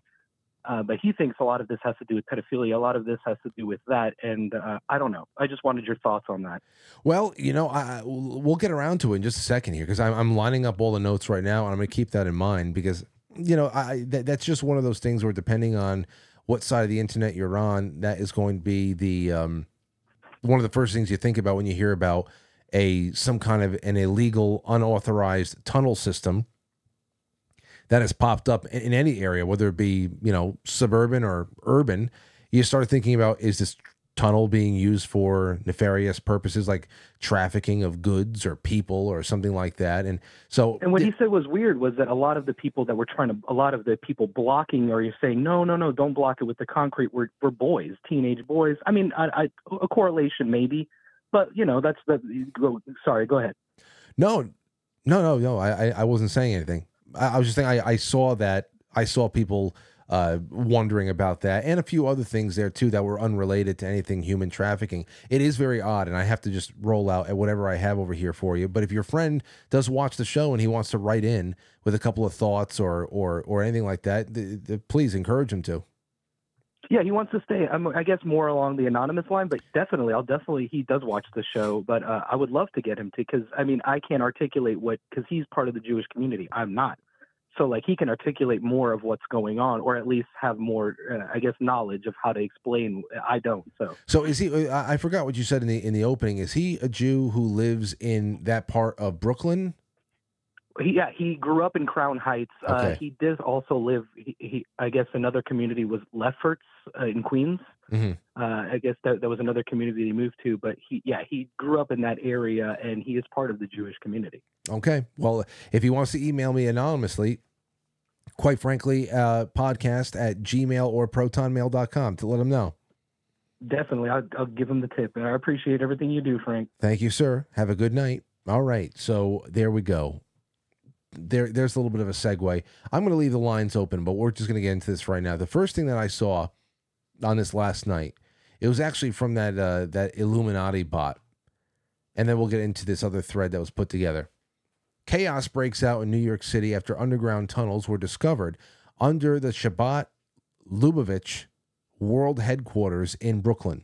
Uh, but he thinks a lot of this has to do with pedophilia. A lot of this has to do with that. And uh, I don't know. I just wanted your thoughts on that. Well, you know, I, we'll get around to it in just a second here because I'm, I'm lining up all the notes right now, and I'm going to keep that in mind because, you know, I th- that's just one of those things where depending on what side of the internet you're on, that is going to be the um, one of the first things you think about when you hear about a some kind of an illegal, unauthorized tunnel system that has popped up in any area, whether it be, you know, suburban or urban. You start thinking about, is this tunnel being used for nefarious purposes like trafficking of goods or people or something like that? And so, and what th- he said was weird was that a lot of the people that were trying to, a lot of the people blocking are saying, no, no, no, don't block it with the concrete. We're, we're boys, teenage boys. I mean, I, I, a correlation maybe, but you know, that's the, go, sorry, go ahead. No, no, no, no. I, I wasn't saying anything. I was just saying, I, I saw that, I saw people uh, wondering about that and a few other things there too that were unrelated to anything human trafficking. It is very odd, and I have to just roll out at whatever I have over here for you. But if your friend does watch the show and he wants to write in with a couple of thoughts or or, or anything like that, th- th- please encourage him to. Yeah, he wants to stay, I'm, I guess, more along the anonymous line, but definitely, I'll definitely, he does watch the show, but uh, I would love to get him to, because, I mean, I can't articulate what, because he's part of the Jewish community, I'm not. So, like, he can articulate more of what's going on, or at least have more, uh, I guess, knowledge of how to explain. I don't. So, so is he? I forgot what you said in the in the opening. Is he a Jew who lives in that part of Brooklyn? He, yeah, he grew up in Crown Heights. Okay. Uh, he did also live. He, he, I guess, another community was Lefferts uh, in Queens. Mm-hmm. Uh, I guess that, that was another community he moved to, but he, yeah, he grew up in that area, and he is part of the Jewish community. Okay. Well, if he wants to email me anonymously, quite frankly, uh, podcast at gmail or protonmail dot com to let him know. Definitely. I'll, I'll give him the tip. I appreciate everything you do, Frank. Thank you, sir. Have a good night. All right. So there we go. There, there's a little bit of a segue. I'm going to leave the lines open, but we're just going to get into this right now. The first thing that I saw on this last night, it was actually from that uh, that Illuminati bot. And then we'll get into this other thread that was put together. Chaos breaks out in New York City after underground tunnels were discovered under the Chabad Lubavitch World Headquarters in Brooklyn.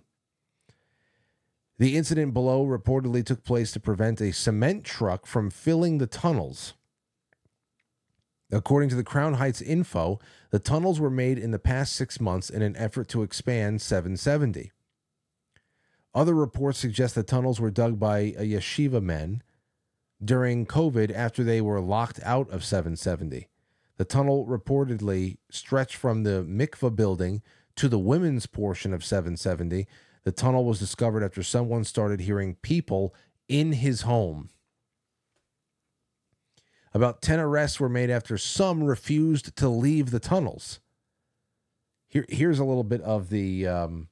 The incident below reportedly took place to prevent a cement truck from filling the tunnels. According to the Crown Heights info, the tunnels were made in the past six months in an effort to expand seven seventy. Other reports suggest the tunnels were dug by yeshiva men during COVID after they were locked out of seven seventy. The tunnel reportedly stretched from the Mikveh building to the women's portion of seven seventy. The tunnel was discovered after someone started hearing people in his home. About ten arrests were made after some refused to leave the tunnels. Here, here's a little bit of the... Um,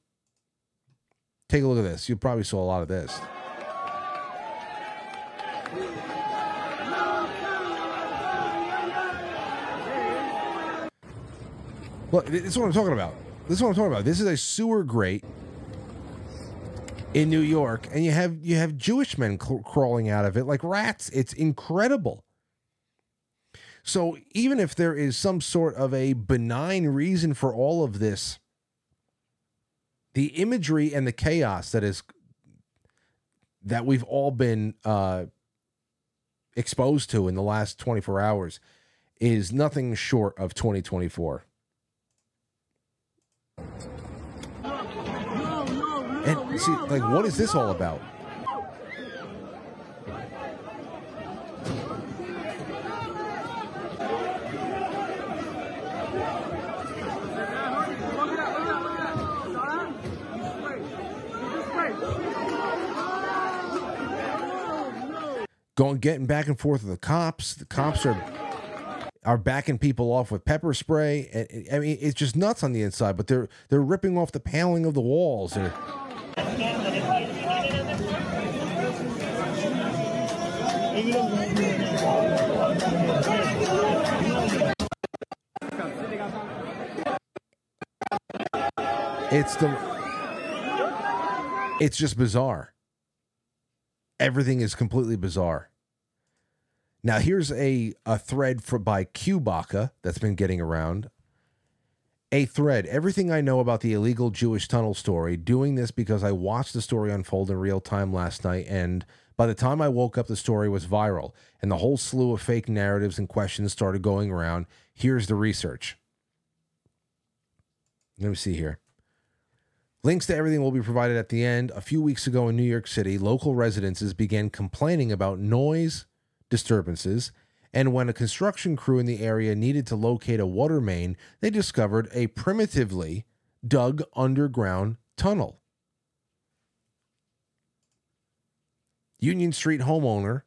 take a look at this. You probably saw a lot of this. Look, this is what I'm talking about. This is what I'm talking about. This is a sewer grate in New York, and you have you have Jewish men cl- crawling out of it like rats. It's incredible. So even if there is some sort of a benign reason for all of this, the imagery and the chaos that is that we've all been uh, exposed to in the last twenty-four hours is nothing short of twenty twenty-four. And see, like, what is this all about? Going, getting back and forth with the cops. The cops are are backing people off with pepper spray. I mean, it's just nuts on the inside. But they're they're ripping off the paneling of the walls. They're... It's the, it's just bizarre. Everything is completely bizarre. Now, here's a, a thread for, by Qbaka that's been getting around. A thread, everything I know about the illegal Jewish tunnel story, doing this because I watched the story unfold in real time last night, and by the time I woke up, the story was viral, and the whole slew of fake narratives and questions started going around. Here's the research. Let me see here. Links to everything will be provided at the end. A few weeks ago in New York City, local residences began complaining about noise disturbances, and when a construction crew in the area needed to locate a water main, they discovered a primitively dug underground tunnel. Union Street homeowner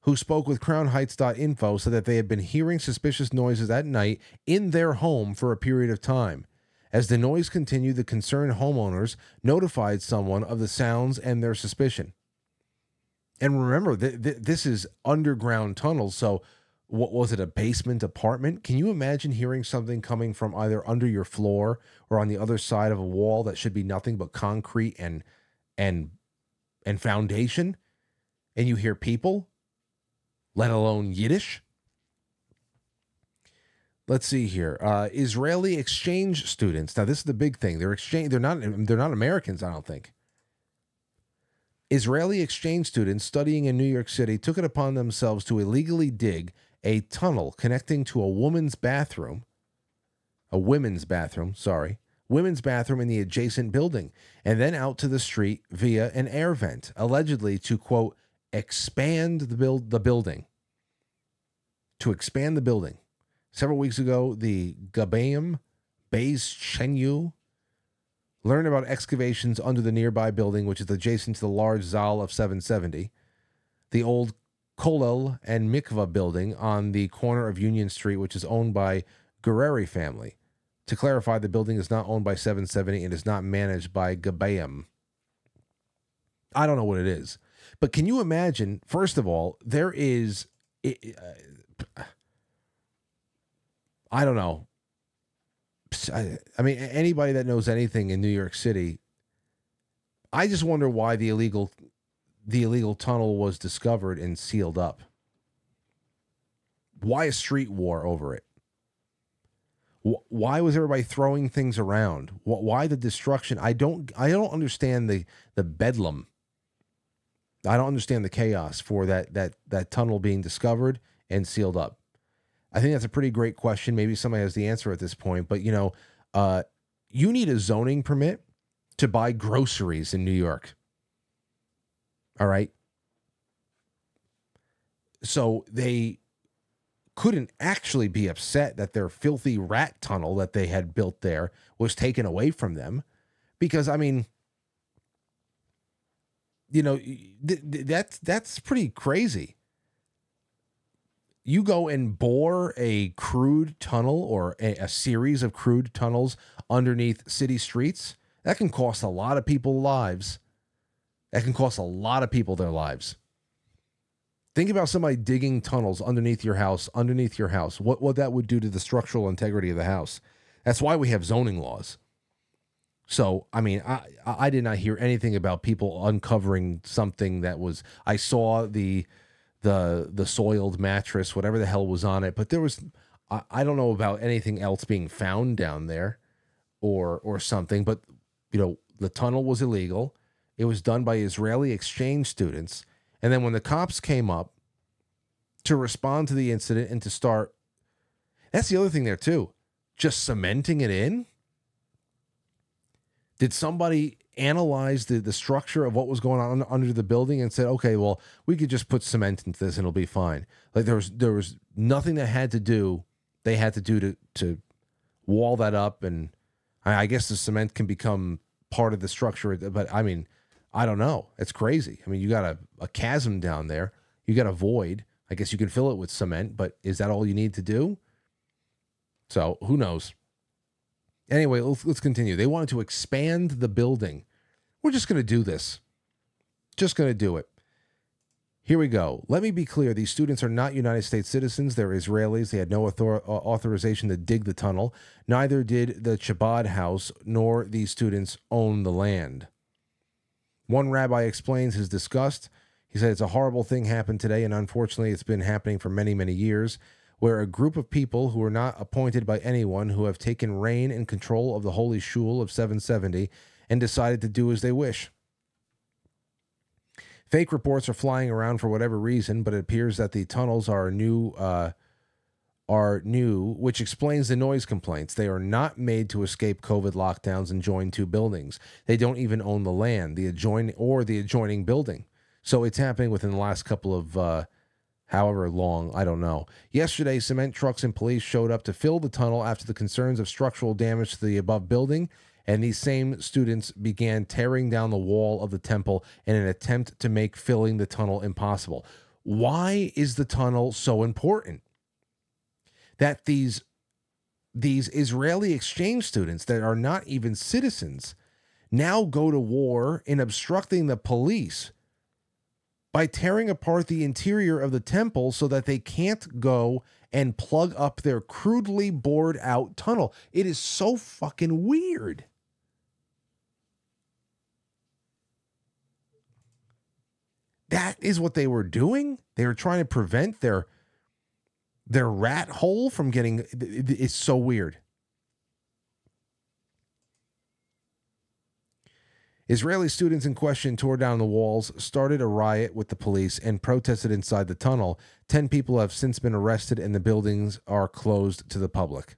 who spoke with crown heights dot info said that they had been hearing suspicious noises at night in their home for a period of time. As the noise continued, the concerned homeowners notified someone of the sounds and their suspicion. And remember, th- th- this is underground tunnels, so what was it, a basement apartment? Can you imagine hearing something coming from either under your floor or on the other side of a wall that should be nothing but concrete and and and foundation, and you hear people, let alone Yiddish? Let's see here. Uh, Israeli exchange students. Now, this is the big thing. They're exchange. They're not. They're not Americans, I don't think. Israeli exchange students studying in New York City took it upon themselves to illegally dig a tunnel connecting to a woman's bathroom, a women's bathroom, sorry, women's bathroom in the adjacent building, and then out to the street via an air vent, allegedly to, quote, expand the build the building. To expand the building. Several weeks ago, the Gabayim, Beis Chengyu, learn about excavations under the nearby building, which is adjacent to the large Zal of seven seventy, the old Kollel and Mikveh building on the corner of Union Street, which is owned by Guerreri family. To clarify, the building is not owned by seven seventy and is not managed by Gabayim. I don't know what it is. But can you imagine, first of all, there is... It, uh, I don't know. I, I mean, anybody that knows anything in New York City, I just wonder why the illegal, the illegal tunnel was discovered and sealed up. Why a street war over it? Why was everybody throwing things around? Why the destruction? I don't, I don't understand the, the bedlam. I don't understand the chaos for that, that, that tunnel being discovered and sealed up. I think that's a pretty great question. Maybe somebody has the answer at this point, but you know, uh, you need a zoning permit to buy groceries in New York. All right. So they couldn't actually be upset that their filthy rat tunnel that they had built there was taken away from them, because I mean, you know, th- th- that's, that's pretty crazy. You go and bore a crude tunnel or a, a series of crude tunnels underneath city streets. That can cost a lot of people lives. That can cost a lot of people their lives. Think about somebody digging tunnels underneath your house, underneath your house, what, what that would do to the structural integrity of the house. That's why we have zoning laws. So, I mean, I, I did not hear anything about people uncovering something that was, I saw the, the the soiled mattress, whatever the hell was on it. But there was, I, I don't know about anything else being found down there or or something. But, you know, the tunnel was illegal. It was done by Israeli exchange students. And then when the cops came up to respond to the incident and to start, that's the other thing there too, just cementing it in. Did somebody analyze the, the structure of what was going on under the building and said, okay, well, we could just put cement into this and it'll be fine? Like there was, there was nothing that had to do, they had to do to, to wall that up. And I guess the cement can become part of the structure, but I mean, I don't know. It's crazy. I mean, you got a, a chasm down there, you got a void. I guess you can fill it with cement, but is that all you need to do? So who knows? Anyway, let's, let's continue. They wanted to expand the building. We're just going to do this. Just going to do it. Here we go. Let me be clear. These students are not United States citizens. They're Israelis. They had no author- authorization to dig the tunnel. Neither did the Chabad house, nor these students own the land. One rabbi explains his disgust. He said it's a horrible thing happened today, and unfortunately it's been happening for many, many years, where a group of people who are not appointed by anyone who have taken reign and control of the Holy Shul of seven seventy and decided to do as they wish. Fake reports are flying around for whatever reason, but it appears that the tunnels are new, uh, are new, which explains the noise complaints. They are not made to escape COVID lockdowns and join two buildings. They don't even own the land, the adjoining or the adjoining building. So it's happening within the last couple of uh, however long, I don't know. Yesterday, cement trucks and police showed up to fill the tunnel after the concerns of structural damage to the above building, and these same students began tearing down the wall of the temple in an attempt to make filling the tunnel impossible. Why is the tunnel so important? That these, these Israeli exchange students that are not even citizens now go to war in obstructing the police by tearing apart the interior of the temple so that they can't go and plug up their crudely bored out tunnel. It is so fucking weird. That is what they were doing. They were trying to prevent their, their rat hole from getting... It's so weird. Israeli students in question tore down the walls, started a riot with the police, and protested inside the tunnel. Ten people have since been arrested, and the buildings are closed to the public.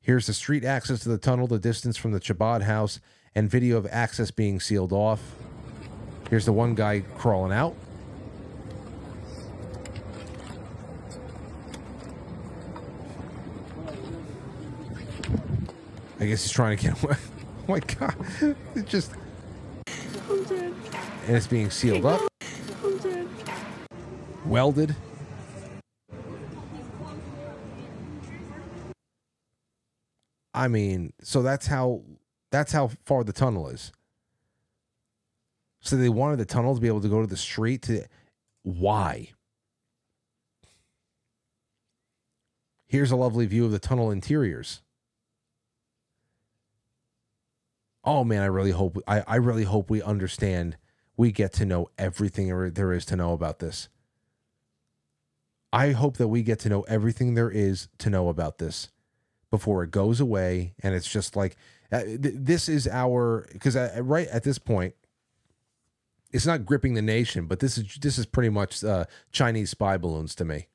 Here's the street access to the tunnel, the distance from the Chabad house, and video of access being sealed off. Here's the one guy crawling out. I guess he's trying to get away. Oh my God. It just... I'm dead. And it's being sealed up. I'm dead. Welded. I mean, so that's how that's how far the tunnel is. So they wanted the tunnel to be able to go to the street to... Why? Here's a lovely view of the tunnel interiors. Oh man, I really hope I, I really hope we understand, we get to know everything there is to know about this. I hope that we get to know everything there is to know about this before it goes away. And it's just like, uh, th- this is our, because right at this point, it's not gripping the nation, but this is this is pretty much uh, Chinese spy balloons to me.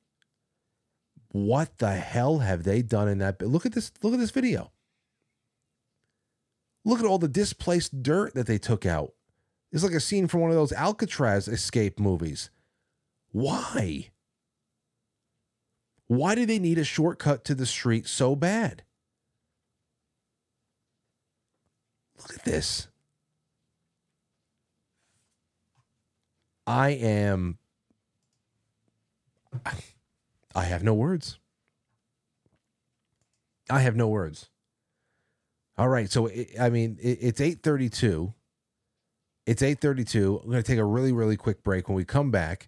What the hell have they done in that? Look at this. Look at this video. Look at all the displaced dirt that they took out. It's like a scene from one of those Alcatraz escape movies. Why? Why do they need a shortcut to the street so bad? Look at this. I am... I have no words. I have no words. All right, so, it, I mean, it, it's eight thirty-two. It's eight thirty-two. I'm going to take a really, really quick break. When we come back,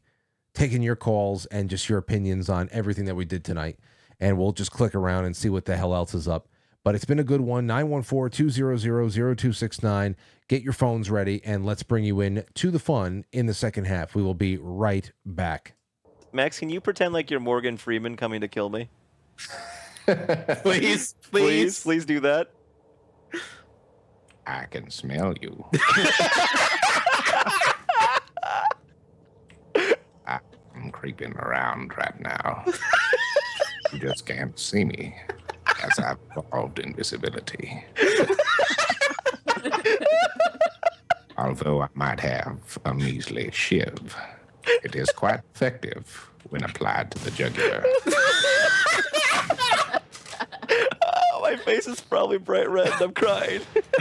taking your calls and just your opinions on everything that we did tonight, and we'll just click around and see what the hell else is up. But it's been a good one, nine one four, two hundred, zero two six nine. Get your phones ready, and let's bring you in to the fun in the second half. We will be right back. Max, can you pretend like you're Morgan Freeman coming to kill me? please, please, please, please do that. I can smell you. I'm creeping around right now. You just can't see me as I've evolved invisibility. Although I might have a measly shiv, it is quite effective when applied to the jugular. My face is probably bright red and I'm crying. Oh,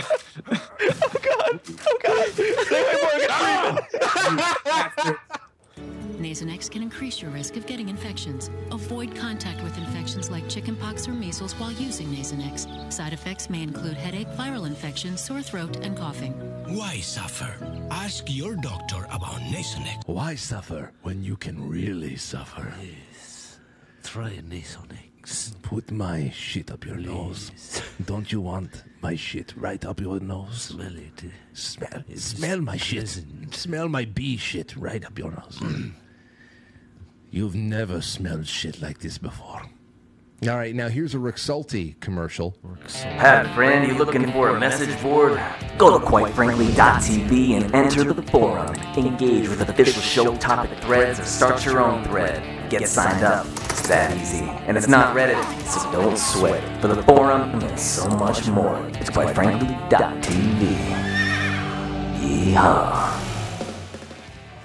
God. Oh, God. Save my Morgan Freeman. There's an exit. can increase your risk of getting infections. Avoid contact with infections like chickenpox or measles while using Nasonex. Side effects may include headache, viral infection, sore throat, and coughing. Why suffer? Ask your doctor about Nasonex. Why suffer when you can really suffer? Yes. Try Nasonex. Put my shit up your Please. nose. Don't you want my shit right up your nose? Smell it. Smell it. Smell my pleasant. shit. Smell my bee shit right up your nose. You've never smelled shit like this before. All right, now here's a Rexulti commercial. Hi, friend, you looking for a message board? Go to quite frankly dot t v and enter the forum. Engage with official show topic threads or start your own thread. Get signed up. It's that easy. And it's not Reddit, so don't sweat it. For the forum, there's so much more. It's quite frankly dot t v. Yeehaw.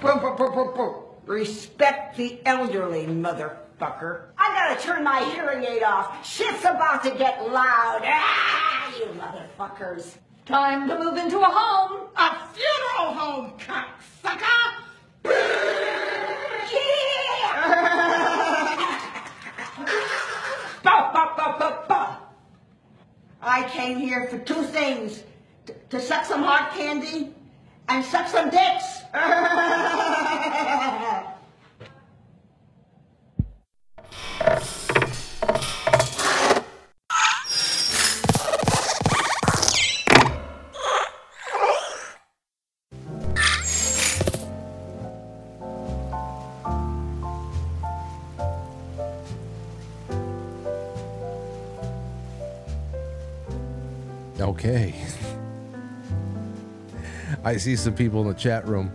Boom, boom, boom, boom, boom. Respect the elderly, motherfucker. I gotta turn my hearing aid off. Shit's about to get loud. Ah, you motherfuckers. Time to move into a home. A funeral home, cocksucker. Yeah. Ba, ba, ba, ba, ba. I came here for two things. T- to suck some hard candy and suck some dicks. Okay. I see some people in the chat room.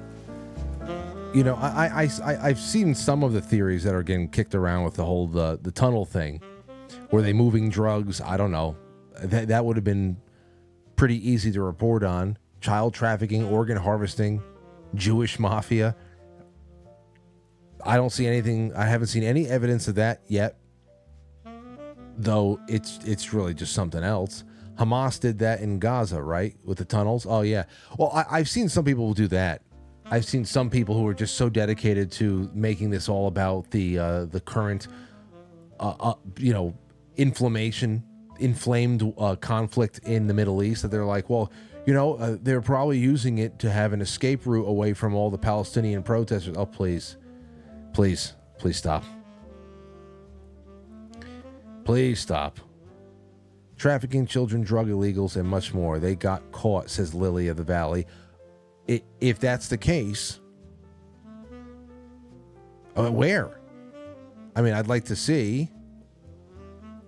You know, I, I, I, I've seen some of the theories that are getting kicked around with the whole the, the tunnel thing. Were they moving drugs? I don't know. That, that would have been pretty easy to report on. Child trafficking, organ harvesting, Jewish mafia. I don't see anything. I haven't seen any evidence of that yet. Though it's it's really just something else. Hamas did that in Gaza, right? With the tunnels. Oh, yeah. Well, I, I've seen some people do that. I've seen some people who are just so dedicated to making this all about the uh, the current, uh, uh, you know, inflammation, inflamed uh, conflict in the Middle East that they're like, well, you know, uh, they're probably using it to have an escape route away from all the Palestinian protesters. Oh, please, please, please stop. Please stop. Trafficking children, drug illegals, and much more. They got caught, says Lily of the Valley. If that's the case, uh, where? I mean, I'd like to see.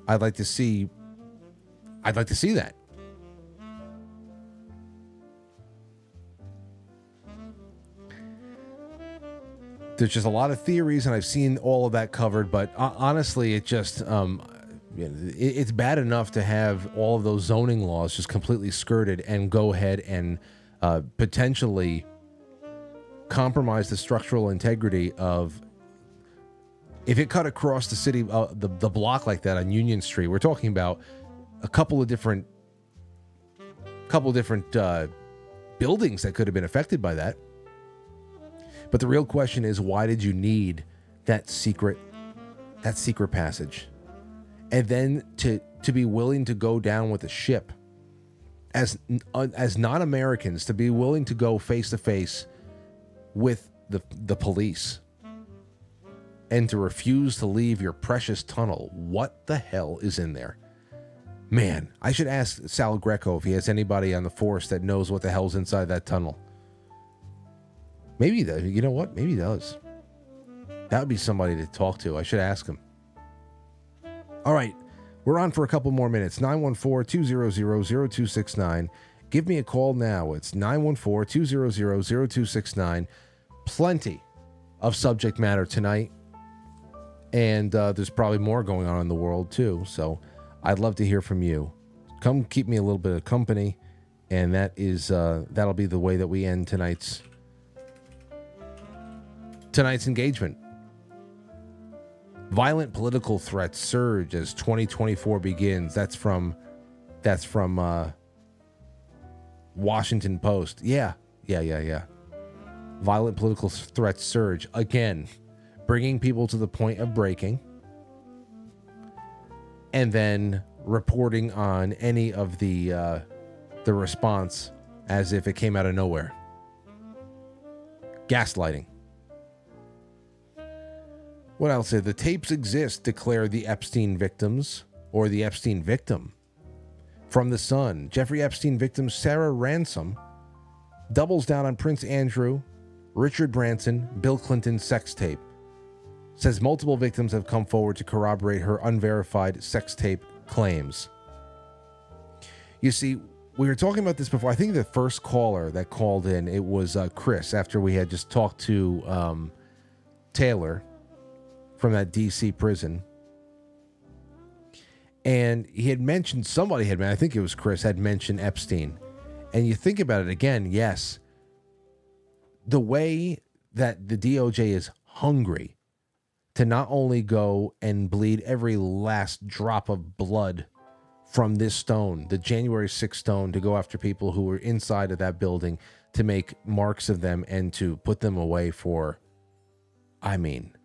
I'd like to see. I'd like to see that. There's just a lot of theories, and I've seen all of that covered. But uh, honestly, it just um, it, it's bad enough to have all of those zoning laws just completely skirted and go ahead and. Uh, potentially compromise the structural integrity of, if it cut across the city, uh, the, the block like that on Union Street. We're talking about a couple of different, couple of different uh, buildings that could have been affected by that. But the real question is, why did you need that secret, that secret passage? And then to, to be willing to go down with a ship. As uh, as non-Americans, to be willing to go face to face with the the police and to refuse to leave your precious tunnel. What the hell is in there? Man, I should ask Sal Greco if he has anybody on the force that knows what the hell's inside that tunnel. Maybe, the, you know what? Maybe he does. That would be somebody to talk to. I should ask him. All right. We're on for a couple more minutes. nine one four, two hundred, zero two six nine. Give me a call now. It's nine one four, two hundred, zero two six nine. Plenty of subject matter tonight. And uh, there's probably more going on in the world, too. So I'd love to hear from you. Come keep me a little bit of company. And that is, uh, that'll be the way that we end tonight's tonight's engagement. Violent political threats surge as twenty twenty-four begins. That's from, that's from uh, Washington Post. Yeah, yeah, yeah, yeah. Violent political threats surge again. bringing people to the point of breaking, and then reporting on any of the uh, the response as if it came out of nowhere. Gaslighting. What else? The tapes exist, declare the Epstein victims, or the Epstein victim. From the Sun, Jeffrey Epstein victim Sarah Ransom doubles down on Prince Andrew, Richard Branson, Bill Clinton sex tape. Says multiple victims have come forward to corroborate her unverified sex tape claims. You see, we were talking about this before. I think the first caller that called in, it was uh, Chris, after we had just talked to um, Taylor from that D C prison. And he had mentioned, somebody had, I think it was Chris, had mentioned Epstein. And you think about it again, yes, the way that the D O J is hungry to not only go and bleed every last drop of blood from this stone, the January sixth stone, to go after people who were inside of that building, to make marks of them and to put them away for, I mean,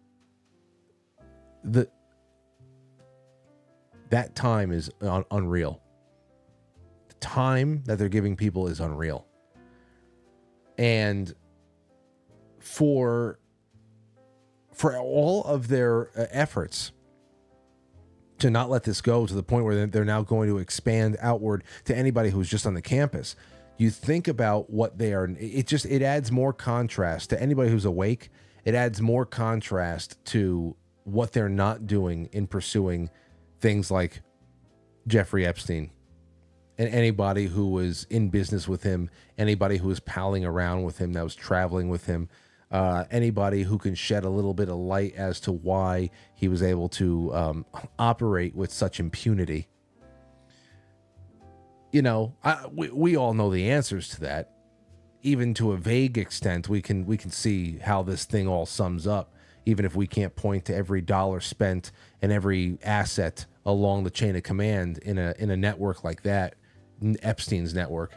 the that time is un- unreal. The time that they're giving people is unreal. And for... for all of their efforts to not let this go to the point where they're now going to expand outward to anybody who's just on the campus, you think about what they are. It just, it adds more contrast to anybody who's awake. It adds more contrast to what they're not doing in pursuing things like Jeffrey Epstein and anybody who was in business with him, anybody who was palling around with him, that was traveling with him. Uh, anybody who can shed a little bit of light as to why he was able to um, operate with such impunity. You know, I, we, we all know the answers to that. Even to a vague extent, we can we can see how this thing all sums up, even if we can't point to every dollar spent and every asset along the chain of command in a in a network like that, Epstein's network.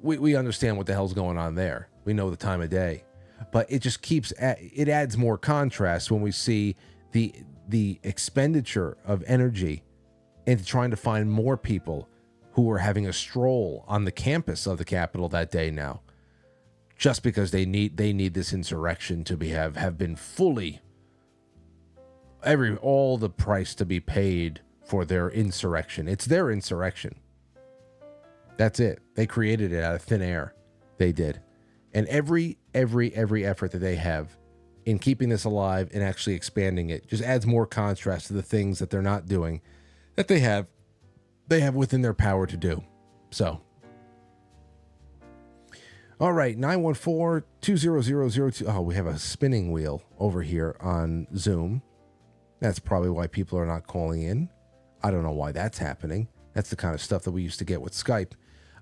We we understand what the hell's going on there. We know the time of day, but it just keeps, it adds more contrast when we see the the expenditure of energy into trying to find more people who were having a stroll on the campus of the Capitol that day now, just because they need they need this insurrection to be have have been fully every all the price to be paid for their insurrection. It's their insurrection. That's it. They created it out of thin air. They did. And every, every, every effort that they have in keeping this alive and actually expanding it just adds more contrast to the things that they're not doing that they have, they have within their power to do. So, all right, nine one four, two zero zero zero two. Oh, we have a spinning wheel over here on Zoom. That's probably why people are not calling in. I don't know why that's happening. That's the kind of stuff that we used to get with Skype.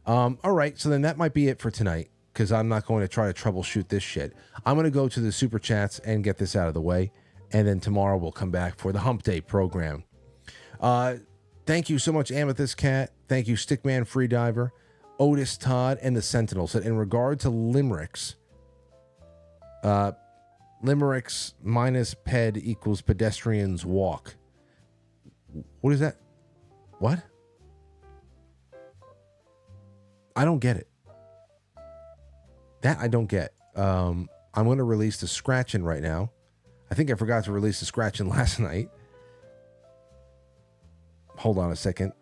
Um, all right, so then that might be it for tonight, because I'm not going to try to troubleshoot this shit. I'm going to go to the Super Chats and get this out of the way, and then tomorrow we'll come back for the Hump Day program. Uh, thank you so much, Amethyst Cat. Thank you, Stickman Freediver, Otis Todd, and the Sentinel. So in regard to limericks, uh, limericks minus ped equals pedestrians walk. What is that? What? I don't get it. That I don't get. Um, I'm going to release the scratching right now. I think I forgot to release the scratching last night. Hold on a second.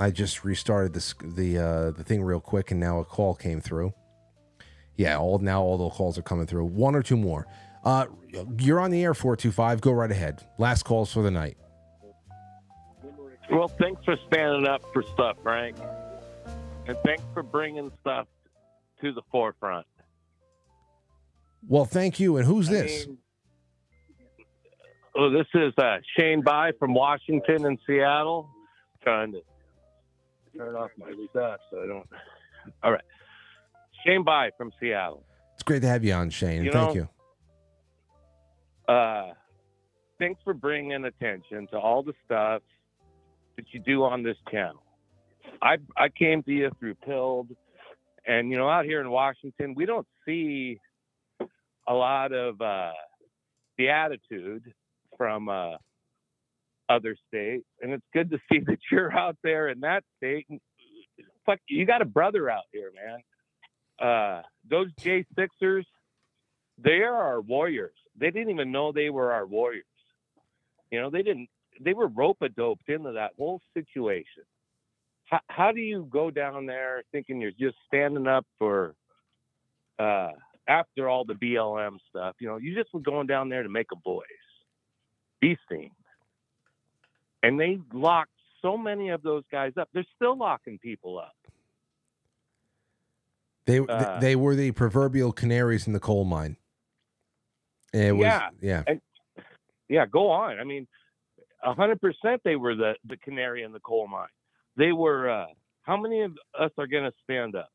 I just restarted this, the uh, the thing real quick, and now a call came through. Yeah, all now all the calls are coming through. One or two more. Uh, you're on the air, four two five. Go right ahead. Last calls for the night. Well, thanks for standing up for stuff, Frank. And thanks for bringing stuff to the forefront. Well, thank you. And who's this? I mean, oh, this is uh, Shane By from Washington and Seattle. I'm trying to turn off my stuff so I don't. All right, Shane By from Seattle. It's great to have you on, Shane. You thank know, you. Uh, thanks for bringing attention to all the stuff that you do on this channel. I I came to you through Pilled. And, you know, out here in Washington, we don't see a a lot of uh, beatitude from uh, other states, and it's good to see that you're out there in that state. And fuck, you got a brother out here, man. Uh, those J sixers, they are our warriors. They didn't even know they were our warriors. You know, they didn't. They were rope-a-doped into that whole situation. How, how do you go down there thinking you're just standing up for, uh, after all the B L M stuff? You know, you just were going down there to make a voice, be seen. And they locked so many of those guys up. They're still locking people up. They uh, they were the proverbial canaries in the coal mine. It was, yeah, yeah, and, yeah. Go on. I mean, a hundred percent, they were the, the canary in the coal mine. They were. Uh, how many of us are going to stand up?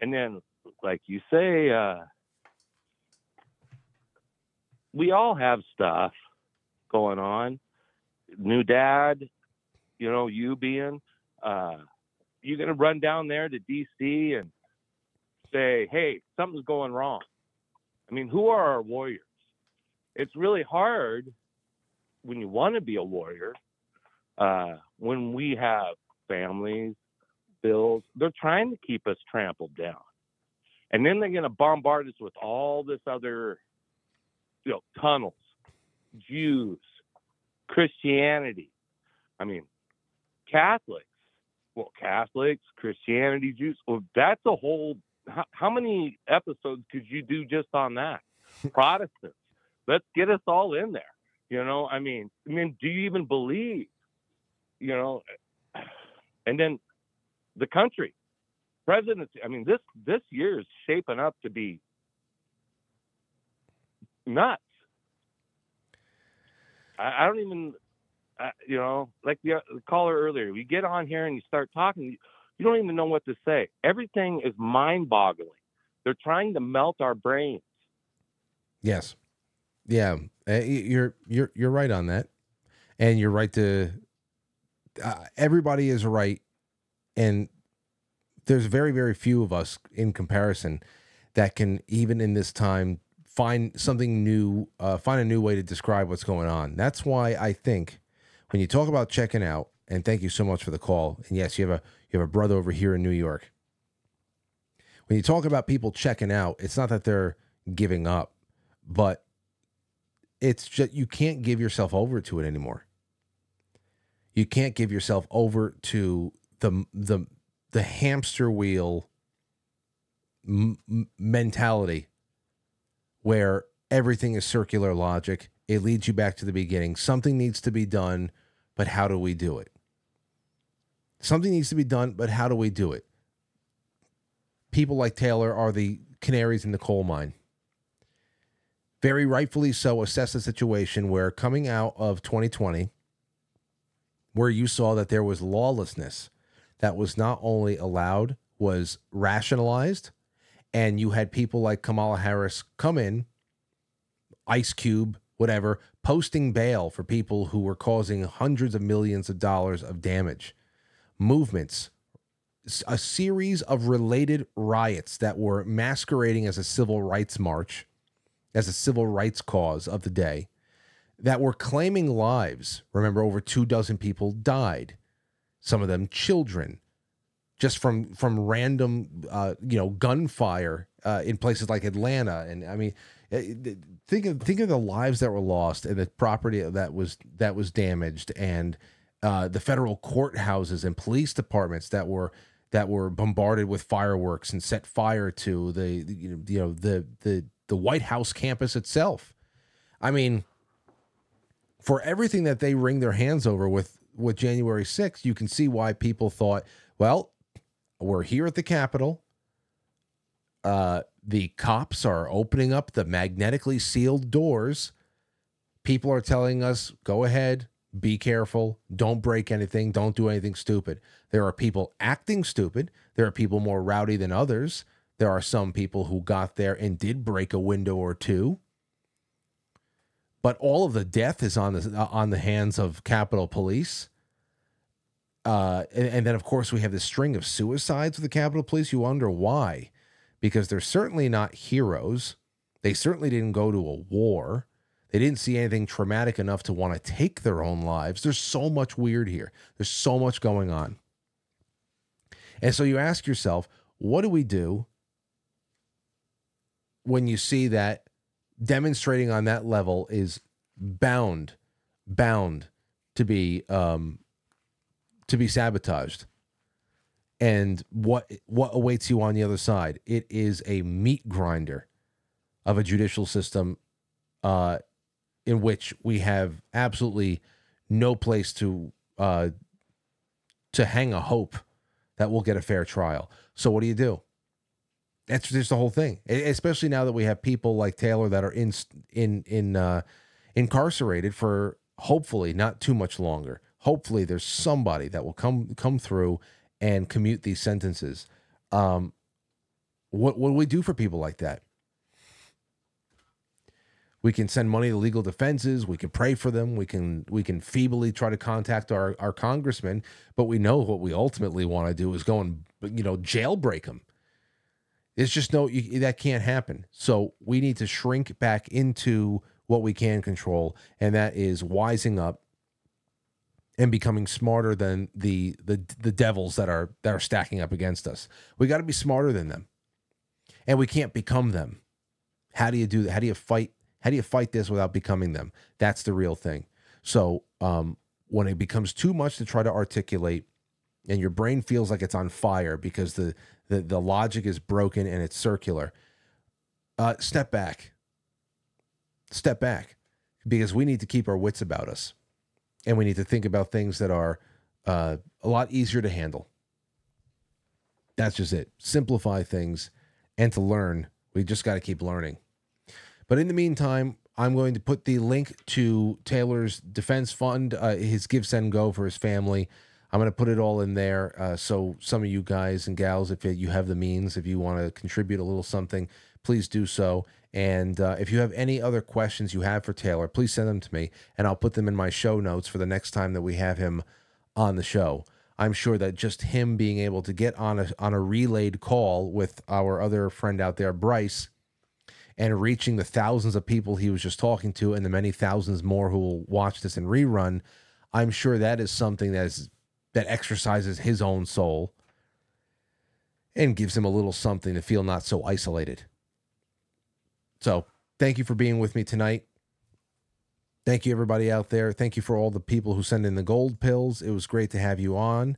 And then, like you say, uh, we all have stuff going on. New dad, you know, you being, uh, you're going to run down there to D C and say, hey, something's going wrong. I mean, who are our warriors? It's really hard when you want to be a warrior, uh, when we have families, bills. They're trying to keep us trampled down. And then they're going to bombard us with all this other, you know, tunnels, Jews, Christianity. I mean, Catholics. Well, Catholics, Christianity, Jews. Well, that's a whole... How, how many episodes could you do just on that? Protestants. Let's get us all in there. You know, I mean, I mean, do you even believe? You know, and then the country, presidency. I mean, this this year is shaping up to be nuts. I, I don't even, uh, you know, like the, the caller earlier. We get on here and you start talking. You don't even know what to say. Everything is mind-boggling. They're trying to melt our brains. Yes, yeah, you're you're you're right on that, and you're right to. Uh, everybody is right, and there's very very few of us in comparison that can even in this time find something new, uh, find a new way to describe what's going on. That's why I think when you talk about checking out, and thank you so much for the call. And yes, you have a. You have a brother over here in New York. When you talk about people checking out, it's not that they're giving up, but it's just you can't give yourself over to it anymore. You can't give yourself over to the the the hamster wheel m- mentality where everything is circular logic. It leads you back to the beginning. Something needs to be done, but how do we do it? Something needs to be done, but how do we do it? People like Taylor are the canaries in the coal mine. Very rightfully so, assess the situation where coming out of twenty twenty, where you saw that there was lawlessness that was not only allowed, was rationalized, and you had people like Kamala Harris come in, Ice Cube, whatever, posting bail for people who were causing hundreds of millions of dollars of damage. Movements, a series of related riots that were masquerading as a civil rights march, as a civil rights cause of the day, that were claiming lives. Remember, over two dozen people died, some of them children, just from from random, uh, you know, gunfire uh, in places like Atlanta. And I mean, think of think of the lives that were lost and the property that was that was damaged and. Uh, the federal courthouses and police departments that were that were bombarded with fireworks and set fire to the, the you know the the the White House campus itself. I mean, for everything that they wring their hands over with with January sixth, you can see why people thought, well, we're here at the Capitol. Uh, the cops are opening up the magnetically sealed doors. People are telling us, go ahead. Be careful. Don't break anything. Don't do anything stupid. There are people acting stupid. There are people more rowdy than others. There are some people who got there and did break a window or two. But all of the death is on the, uh, on the hands of Capitol Police. Uh, and, and then, of course, we have this string of suicides with the Capitol Police. You wonder why. Because they're certainly not heroes. They certainly didn't go to a war. They didn't see anything traumatic enough to want to take their own lives. There's so much weird here. There's so much going on. And so you ask yourself, what do we do when you see that demonstrating on that level is bound, bound to be um, to be sabotaged? And what what awaits you on the other side? It is a meat grinder of a judicial system uh, in which we have absolutely no place to uh, to hang a hope that we'll get a fair trial. So what do you do? That's just the whole thing, especially now that we have people like Taylor that are in in in uh, incarcerated for hopefully not too much longer. Hopefully there's somebody that will come come through and commute these sentences. Um, what, what do we do for people like that? We can send money to legal defenses. We can pray for them. We can we can feebly try to contact our, our congressman, but we know what we ultimately want to do is go and, you know, jailbreak them. It's just no, you, that can't happen. So we need to shrink back into what we can control, and that is wising up and becoming smarter than the the the devils that are that are stacking up against us. We got to be smarter than them, and we can't become them. How do you do that? How do you fight? How do you fight this without becoming them? That's the real thing. So um, when it becomes too much to try to articulate, and your brain feels like it's on fire because the the, the logic is broken and it's circular, uh, step back. Step back, because we need to keep our wits about us. And we need to think about things that are uh, a lot easier to handle. That's just it. Simplify things, and to learn, we just got to keep learning. But in the meantime, I'm going to put the link to Taylor's defense fund, uh, his Give, Send, Go for his family. I'm going to put it all in there. Uh, so some of you guys and gals, if you have the means, if you want to contribute a little something, please do so. And uh, if you have any other questions you have for Taylor, please send them to me, and I'll put them in my show notes for the next time that we have him on the show. I'm sure that just him being able to get on a on a relayed call with our other friend out there, Bryce, and reaching the thousands of people he was just talking to and the many thousands more who will watch this in rerun, I'm sure that is something that is that exercises his own soul and gives him a little something to feel not so isolated. So thank you for being with me tonight. Thank you, everybody out there. Thank you for all the people who send in the gold pills. It was great to have you on.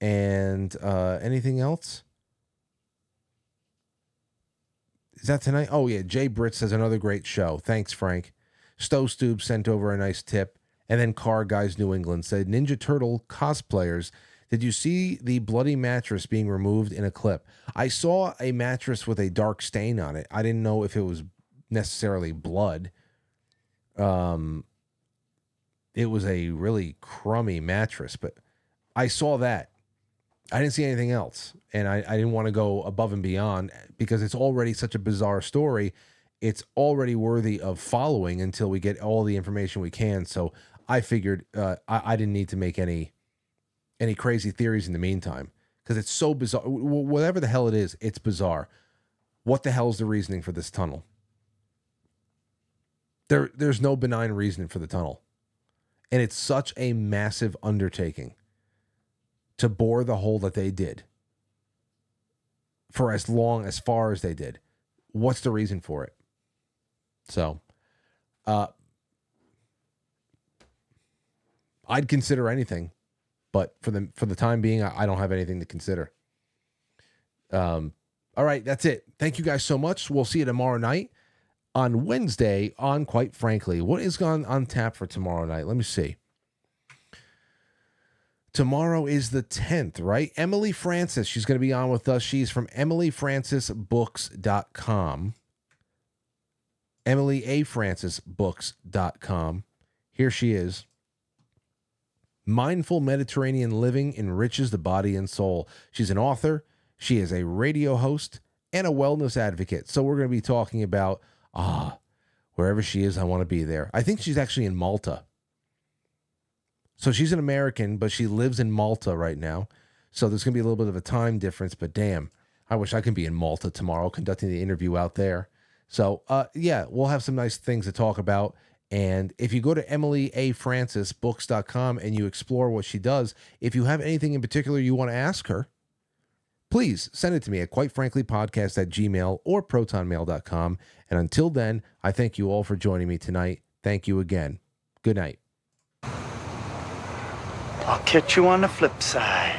And uh, anything else? Is that tonight? Oh, yeah. Jay Britt says, another great show. Thanks, Frank. Stowe Stoob sent over a nice tip. And then Car Guys New England said, Ninja Turtle cosplayers, did you see the bloody mattress being removed in a clip? I saw a mattress with a dark stain on it. I didn't know if it was necessarily blood. Um, it was a really crummy mattress, but I saw that. I didn't see anything else, and I, I didn't want to go above and beyond because it's already such a bizarre story. It's already worthy of following until we get all the information we can. So I figured uh, I, I didn't need to make any... any crazy theories in the meantime, because it's so bizarre. Whatever the hell it is, it's bizarre. What the hell is the reasoning for this tunnel? There, there's no benign reason for the tunnel. And it's such a massive undertaking to bore the hole that they did for as long, as far as they did. What's the reason for it? So, uh, I'd consider anything. But for the for the time being, I, I don't have anything to consider. Um, all right, that's it. Thank you guys so much. We'll see you tomorrow night on Wednesday on Quite Frankly. What is on, on tap for tomorrow night? Let me see. Tomorrow is the tenth, right? Emily Francis, she's going to be on with us. She's from Emily Francis Books dot com. Emily A Francis Books dot com. Here she is. Mindful Mediterranean Living Enriches the Body and Soul. She's an author, she is a radio host, and a wellness advocate. So we're going to be talking about, ah, wherever she is, I want to be there. I think she's actually in Malta. So she's an American, but she lives in Malta right now. So there's going to be a little bit of a time difference, but damn, I wish I could be in Malta tomorrow conducting the interview out there. So, uh, yeah, we'll have some nice things to talk about. And if you go to Emily A Francis Books dot com and you explore what she does, if you have anything in particular you want to ask her, please send it to me at quite frankly podcast at gmail dot com or proton mail dot com. And until then, I thank you all for joining me tonight. Thank you again. Good night. I'll catch you on the flip side.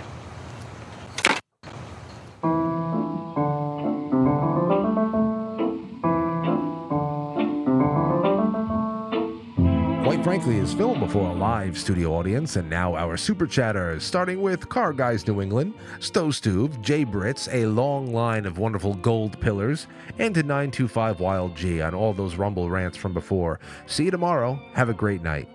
Frankly is filmed before a live studio audience, and now our super chatters, starting with Car Guys New England, Stowstube, J Brits, a long line of wonderful gold pillars, and to nine two five Wild G on all those Rumble rants from before. See you tomorrow. Have a great night.